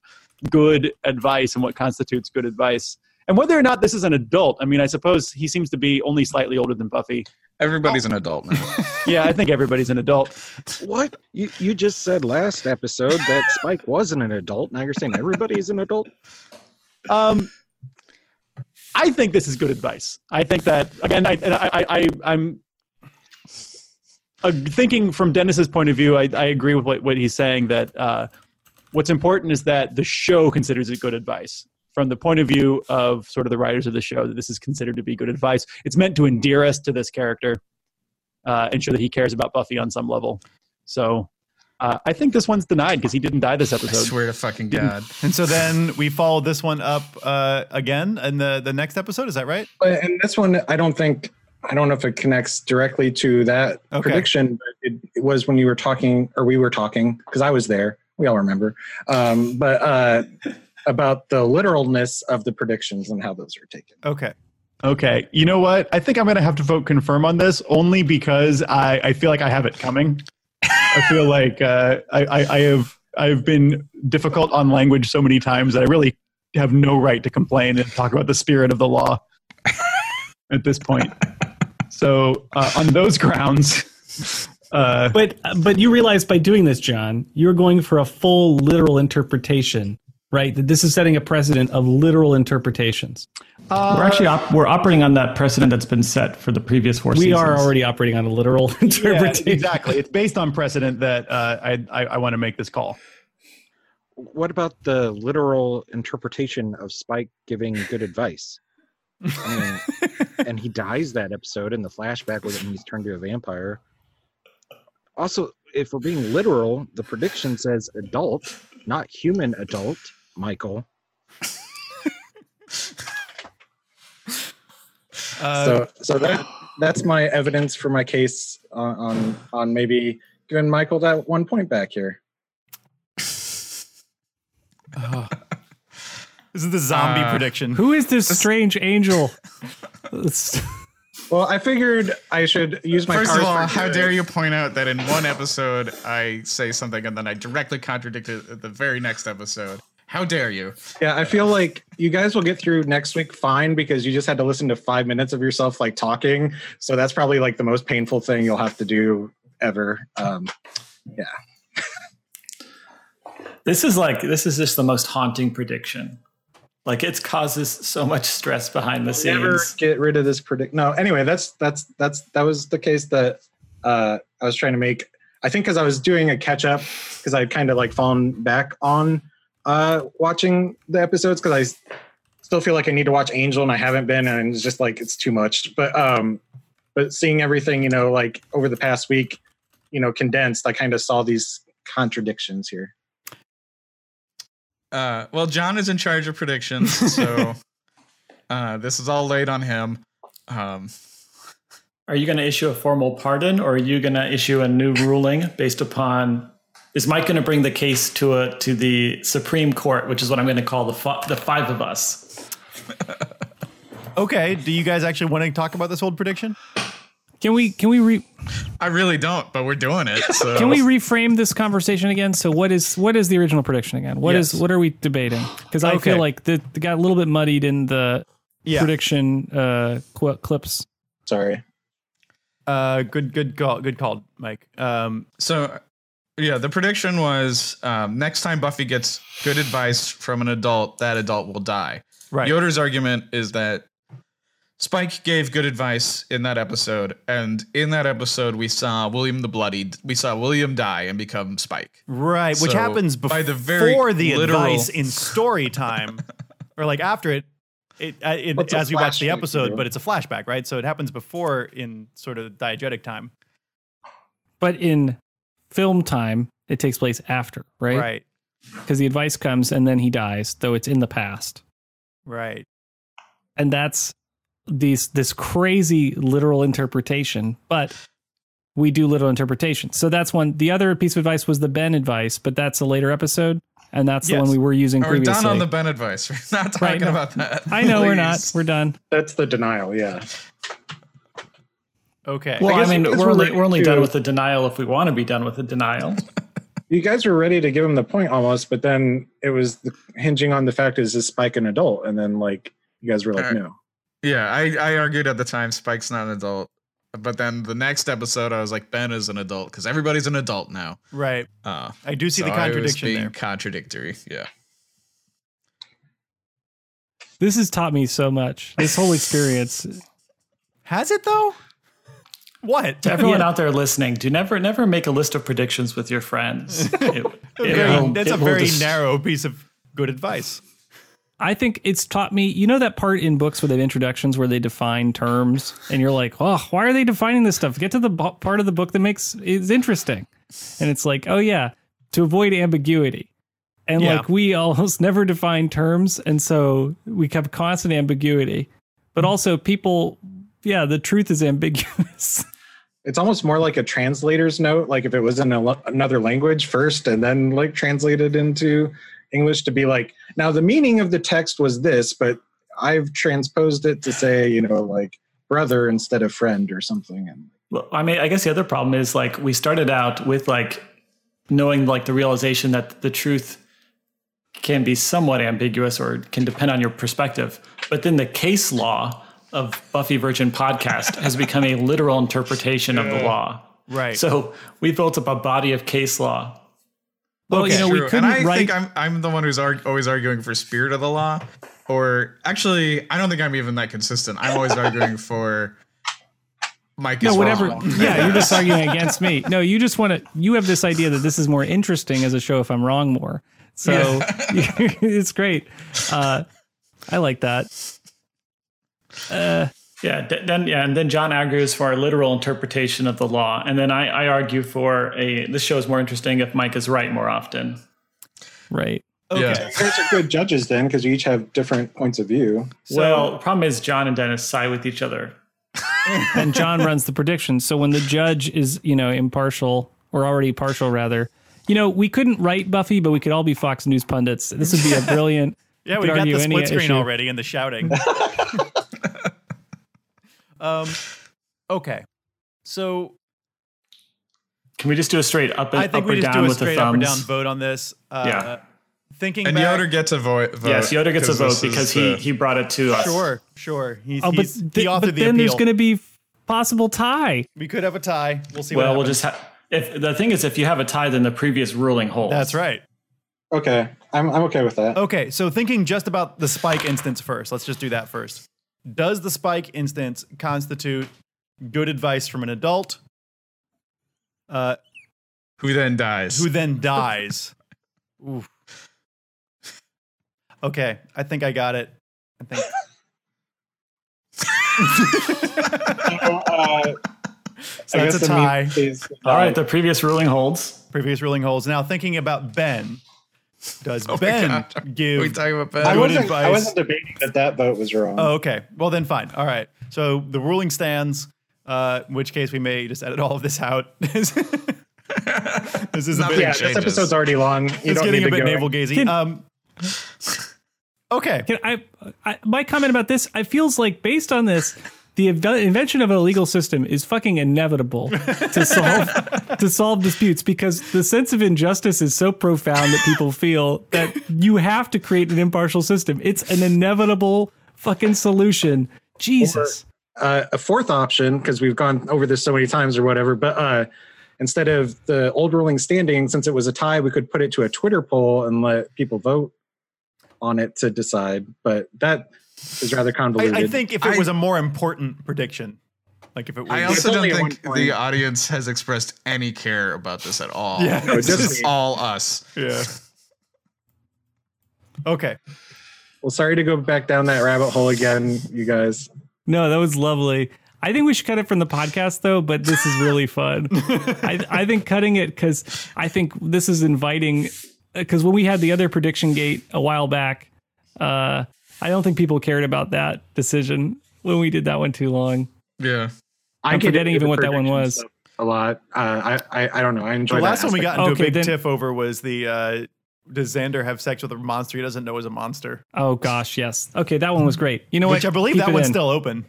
good advice and what constitutes good advice. And whether or not this is an adult, I mean, I suppose he seems to be only slightly older than Buffy. Everybody's an adult now. Yeah, I think everybody's an adult. What? You just said last episode that Spike wasn't an adult. Now you're saying everybody's an adult? I think this is good advice. I think that, again, I'm thinking from Dennis's point of view, I agree with what he's saying, that what's important is that the show considers it good advice. From the point of view of sort of the writers of the show, that this is considered to be good advice. It's meant to endear us to this character and show that he cares about Buffy on some level. So I think this one's denied because he didn't die this episode. I swear to fucking God. And so then we follow this one up again in the next episode. Is that right? And this one, I don't know if it connects directly to that prediction, but it was when we were talking, because I was there. We all remember. About the literalness of the predictions and how those are taken. Okay. You know what? I think I'm going to have to vote confirm on this only because I feel like I have it coming. I feel like I've been difficult on language so many times that I really have no right to complain and talk about the spirit of the law at this point. So on those grounds... But you realize by doing this, John, you're going for a full literal interpretation. Right, that this is setting a precedent of literal interpretations. We're operating on that precedent that's been set for the previous four seasons. We are already operating on a literal interpretation. Yeah, exactly, it's based on precedent that I want to make this call. What about the literal interpretation of Spike giving good advice? I mean, and he dies that episode in the flashback when he's turned to a vampire. Also, if we're being literal, the prediction says adult, not human adult. Michael. So that's my evidence for my case on maybe giving Michael that 1 point back here. This is the zombie prediction. Who is this strange angel? Well, I figured I should use my... First of all, how dare you point out that in one episode I say something and then I directly contradict it at the very next episode. How dare you? Yeah, I feel like you guys will get through next week fine because you just had to listen to 5 minutes of yourself like talking. So that's probably like the most painful thing you'll have to do ever. Yeah. This is just the most haunting prediction. Like, it causes so much stress behind the scenes. Never get rid of this prediction. No, anyway, that was the case that I was trying to make. I think because I was doing a catch up because I had kind of like fallen back on watching the episodes because I still feel like I need to watch Angel and I haven't been, and it's just like it's too much. But seeing everything, you know, like over the past week, you know, condensed, I kind of saw these contradictions here. Well, John is in charge of predictions, so this is all laid on him. Are you going to issue a formal pardon, or are you going to issue a new ruling based upon? Is Mike going to bring the case to the Supreme Court, which is what I'm going to call the five of us? Okay. Do you guys actually want to talk about this old prediction? I really don't, but we're doing it. So. Can we reframe this conversation again? So what is the original prediction again? What are we debating? Because I feel like it got a little bit muddied in the prediction clips. Sorry. Good call, Mike. The prediction was next time Buffy gets good advice from an adult, that adult will die. Right. Yoder's argument is that Spike gave good advice in that episode, and in that episode we saw William the Bloodied. We saw William die and become Spike. Right, which happens before the advice in story time, or like after it. It as we watch the episode, but it's a flashback, right? So it happens before in sort of diegetic time. But in film time, it takes place after, right? Right. Because the advice comes and then he dies, though it's in the past. Right. And that's this crazy literal interpretation, but we do literal interpretation. So that's one. The other piece of advice was the Ben advice, but that's a later episode. And that's the one we were using previously. We're done on the Ben advice. We're not talking about that. I know we're not. We're done. That's the denial, yeah. Okay. Well, I mean, we're only done with the denial if we want to be done with the denial. You guys were ready to give him the point almost, but then it was hinging on the fact, is this Spike an adult? And then you guys were like, no. Yeah, I argued at the time Spike's not an adult. But then the next episode, I was like, Ben is an adult because everybody's an adult now. Right. I do see the contradiction there. Contradictory. Yeah. This has taught me so much. This whole experience. Has it though? What? To everyone out there listening, do never make a list of predictions with your friends. That's a very narrow piece of good advice. I think it's taught me, that part in books where they have introductions where they define terms and you're like, oh, why are they defining this stuff? Get to the part of the book that is interesting. And it's like, oh, yeah, to avoid ambiguity. And we almost never define terms. And so we kept constant ambiguity. But also people, the truth is ambiguous. It's almost more like a translator's note, like if it was in another language first and then translated into English to be now the meaning of the text was this, but I've transposed it to say, brother instead of friend or something. And well, I mean, I guess the other problem is we started out with knowing the realization that the truth can be somewhat ambiguous or can depend on your perspective. But then the case law of Buffy Virgin Podcast has become a literal interpretation of the law. Right. So we built up a body of case law. Well, okay. We couldn't. And I think I'm the one who's always arguing for spirit of the law, or actually, I don't think I'm even that consistent. I'm always arguing for Mike. No, whatever. Wrong. Yeah, you're just arguing against me. No, you just you have this idea that this is more interesting as a show if I'm wrong more. So it's great. I like that. Then John argues for a literal interpretation of the law, and then I argue for this show is more interesting if Mike is right more often. Right. Okay. Yeah. You guys are good judges then, because you each have different points of view. Well, the problem is John and Dennis side with each other, and John runs the predictions. So when the judge is impartial or already partial rather, we couldn't write Buffy, but we could all be Fox News pundits. This would be a brilliant. Yeah, we got the split screen already and the shouting. Okay. So can we just do a straight up or down vote on this? Thinking and Yoder gets a vote. Yes, Yoder gets a vote because he brought it to us. Sure. But then there's going to be possible tie. We could have a tie. We'll see. Well, we'll just if you have a tie, then the previous ruling holds. That's right. Okay. I'm okay with that. Okay. So thinking just about the Spike instance first, let's just do that first. Does the Spike instance constitute good advice from an adult? Who then dies. Oof. Okay, I think I got it. So that's a tie. All right, the previous ruling holds. Now, thinking about Ben. Does Ben give? We talking about Ben? I wasn't debating that vote was wrong. Oh, okay. Well, then fine. All right. So the ruling stands. In which case we may just edit all of this out. This is a bit. Yeah, this episode's already long. It's getting a bit navel gazing. Okay. Can my comment about this? I feels like based on this, The invention of a legal system is fucking inevitable to solve disputes, because the sense of injustice is so profound that people feel that you have to create an impartial system. It's an inevitable fucking solution. Jesus. Or, a fourth option, because we've gone over this so many times or whatever, but instead of the old ruling standing, since it was a tie, we could put it to a Twitter poll and let people vote on it to decide. But that is rather convoluted. I think if it was a more important prediction, like if it was, I also don't think the audience has expressed any care about this at all. Yeah, no, it's just all us. Yeah. Okay. Well, sorry to go back down that rabbit hole again, you guys. No, that was lovely. I think we should cut it from the podcast, though, but this is really fun. I think cutting it, because I think this is inviting, because when we had the other prediction gate a while back, I don't think people cared about that decision when we did that one too long. Yeah. I'm forgetting even what that one was. A lot. I don't know. I enjoyed the last one we got into a big tiff over was the does Xander have sex with a monster he doesn't know is a monster? Oh, gosh. Yes. Okay. That one was great. You know what? Which I believe that one's still open.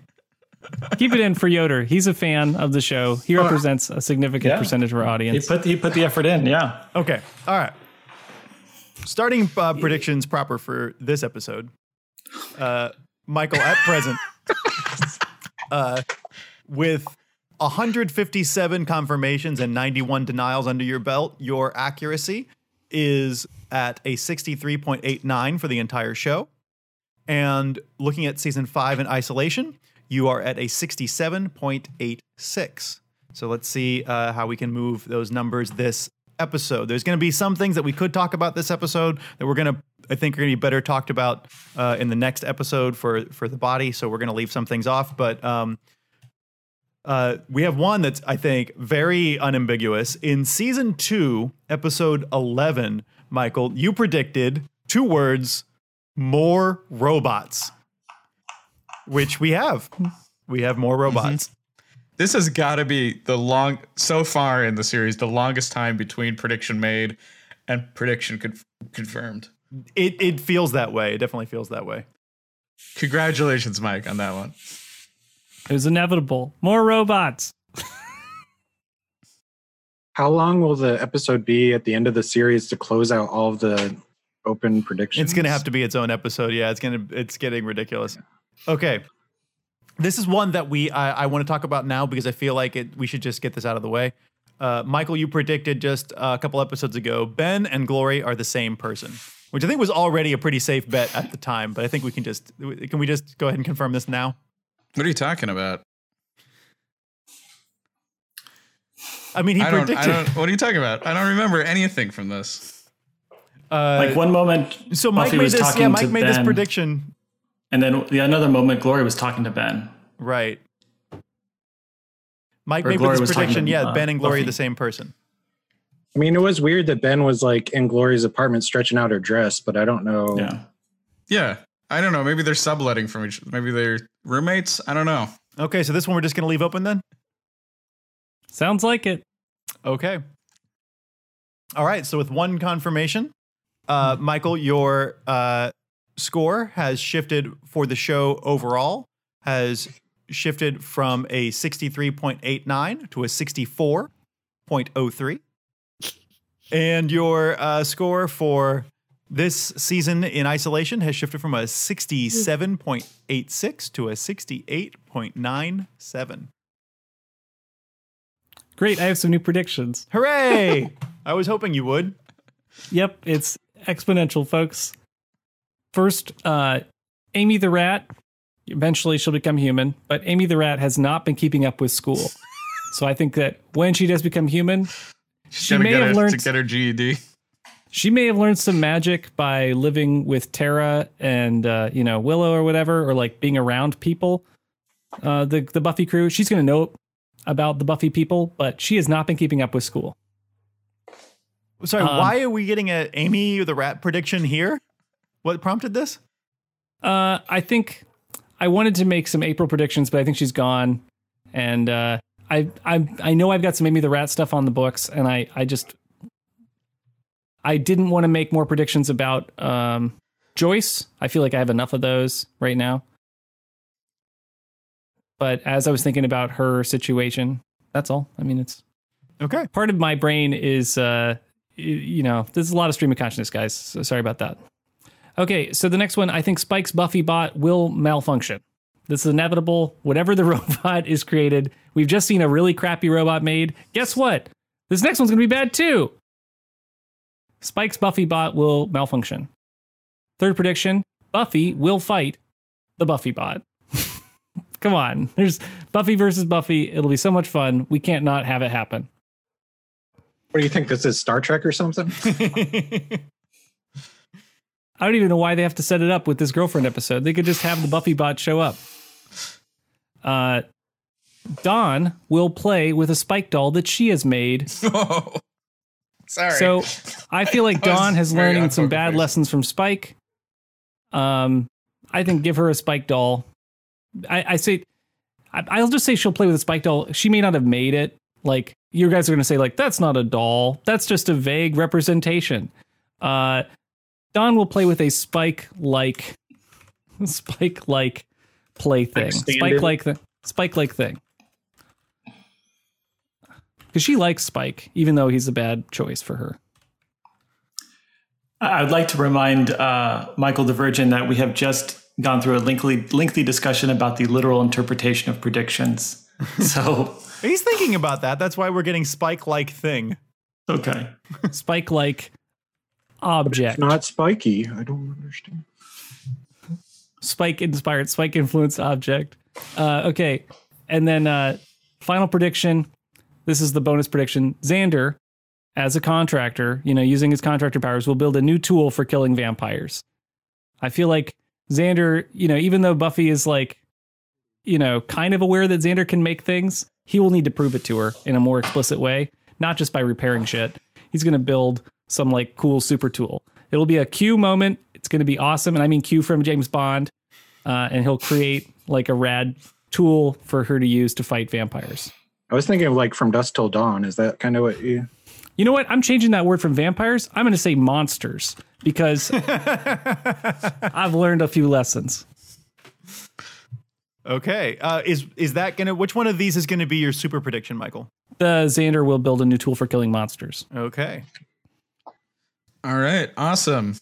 Keep it in for Yoder. He's a fan of the show. He represents a significant percentage of our audience. He put the effort in. Yeah. Okay. All right. Starting predictions proper for this episode. Michael, at present, with 157 confirmations and 91 denials under your belt, your accuracy is at a 63.89 for the entire show. And looking at season 5 in isolation, you are at a 67.86. So let's see how we can move those numbers this episode. There's going to be some things that we could talk about this episode that we're going to, I think, are going to be better talked about in the next episode for the body. So we're going to leave some things off. But we have one that's, I think, very unambiguous. In season 2, episode 11, Michael, you predicted 2 words, more robots, which we have. We have more robots. Mm-hmm. This has got to be so far in the series, the longest time between prediction made and prediction confirmed. It feels that way. It definitely feels that way. Congratulations, Mike, on that one. It was inevitable. More robots. How long will the episode be at the end of the series to close out all of the open predictions? It's going to have to be its own episode. Yeah, it's getting ridiculous. Okay. This is one that I want to talk about now because I feel like we should just get this out of the way. Michael, you predicted just a couple episodes ago, Ben and Glory are the same person, which I think was already a pretty safe bet at the time, but I think can we just go ahead and confirm this now? What are you talking about? I mean, what are you talking about? I don't remember anything from this. Like one moment, so Mike made this. Yeah, Mike made this prediction, and then another moment, Glory was talking to Ben. Right. Mike made this prediction. Yeah, Ben and Glory are the same person. I mean, it was weird that Ben was like in Glory's apartment stretching out her dress, but I don't know. Yeah. I don't know. Maybe they're subletting from each other. Maybe they're roommates. I don't know. Okay, so this one we're just going to leave open then? Sounds like it. Okay. All right, so with one confirmation, Michael, your score has shifted for the show overall, has shifted from a 63.89 to a 64.03. And your score for this season in isolation has shifted from a 67.86 to a 68.97. Great. I have some new predictions. Hooray! I was hoping you would. Yep. It's exponential, folks. First, Amy the Rat. Eventually she'll become human, but Amy the Rat has not been keeping up with school. So I think that when she does become human, she may have learned to get her GED. She may have learned some magic by living with Tara and Willow or whatever, or like being around people. The Buffy crew. She's going to know about the Buffy people, but she has not been keeping up with school. Sorry, why are we getting an Amy the Rat prediction here? What prompted this? I think I wanted to make some April predictions, but I think she's gone, and I know I've got some Amy the Rat stuff on the books, and I didn't want to make more predictions about Joyce. I feel like I have enough of those right now. But as I was thinking about her situation, that's all. I mean, it's okay. Part of my brain is, you know, there's a lot of stream of consciousness, guys. So sorry about that. Okay, so the next one, I think Spike's Buffy bot will malfunction. This is inevitable. Whatever the robot is created, we've just seen a really crappy robot made. Guess what? This next one's going to be bad too. Spike's Buffy bot will malfunction. Third prediction, Buffy will fight the Buffy bot. Come on. There's Buffy versus Buffy. It'll be so much fun. We can't not have it happen. What do you think? This is Star Trek or something? I don't even know why they have to set it up with this girlfriend episode. They could just have the Buffy bot show up. Dawn will play with a Spike doll that she has made. Oh, sorry. So I feel like Dawn has learned some bad lessons from Spike. I think give her a Spike doll. I'll just say she'll play with a Spike doll. She may not have made it. Like, you guys are going to say, like, that's not a doll. That's just a vague representation. Dawn will play with a spike-like plaything. Spike-like thing. Because she likes Spike, even though he's a bad choice for her. I would like to remind Michael the Virgin that we have just gone through a lengthy discussion about the literal interpretation of predictions. So he's thinking about that. That's why we're getting spike-like thing. Okay. Spike-like object. It's not spiky. I don't understand. Spike inspired, Spike influenced object. Okay. And then final prediction. This is the bonus prediction. Xander, as a contractor, you know, using his contractor powers, will build a new tool for killing vampires. I feel like Xander, you know, even though Buffy is like, you know, kind of aware that Xander can make things, he will need to prove it to her in a more explicit way, not just by repairing shit. He's going to build some like cool super tool. It'll be a Q moment. It's going to be awesome. And I mean Q from James Bond. And he'll create like a rad tool for her to use to fight vampires. I was thinking of like From Dusk Till Dawn. Is that kind of what you... You know what? I'm changing that word from vampires. I'm going to say monsters because I've learned a few lessons. Okay. Is that going to... Which one of these is going to be your super prediction, Michael? Xander will build a new tool for killing monsters. Okay. All right. Awesome.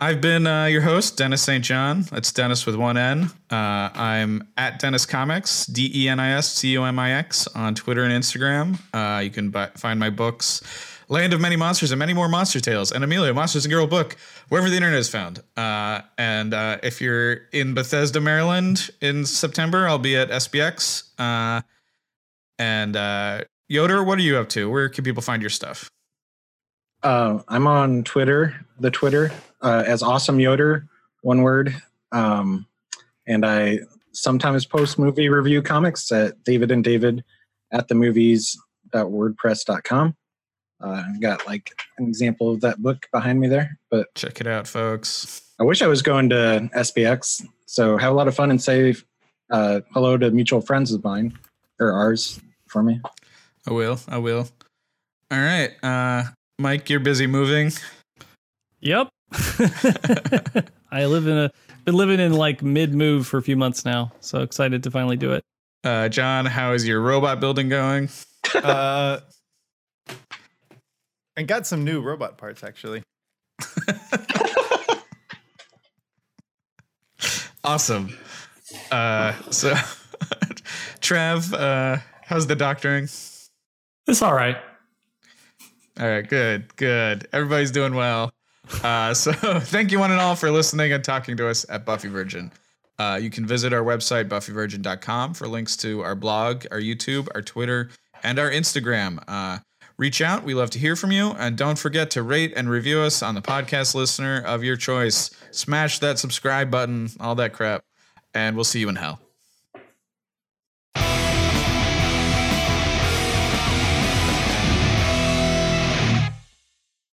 I've been your host, Dennis St. John. That's Dennis with one N. I'm at Dennis Comics, DennisComix on Twitter and Instagram. You can find my books, Land of Many Monsters and Many More Monster Tales, and Amelia, Monsters and Girl Book, wherever the internet is found. And if you're in Bethesda, Maryland in September, I'll be at SBX. And Yoder, what are you up to? Where can people find your stuff? I'm on Twitter, as Awesome Yoder, one word. And I sometimes post movie review comics at davidanddavid@themovies.wordpress.com. I've got like an example of that book behind me there, but check it out, folks. I wish I was going to SBX. So have a lot of fun and say hello to mutual friends of mine or ours for me. I will. All right. Mike, you're busy moving. Yep. I been living in like mid move for a few months now. So excited to finally do it. John, how is your robot building going? And got some new robot parts, actually. Awesome. So Trav, how's the doctoring? It's all right. All right, good. Everybody's doing well. So thank you one and all for listening and talking to us at Buffy Virgin. You can visit our website, buffyvirgin.com, for links to our blog, our YouTube, our Twitter, and our Instagram. Reach out. We love to hear from you. And don't forget to rate and review us on the podcast listener of your choice. Smash that subscribe button, all that crap. And we'll see you in hell.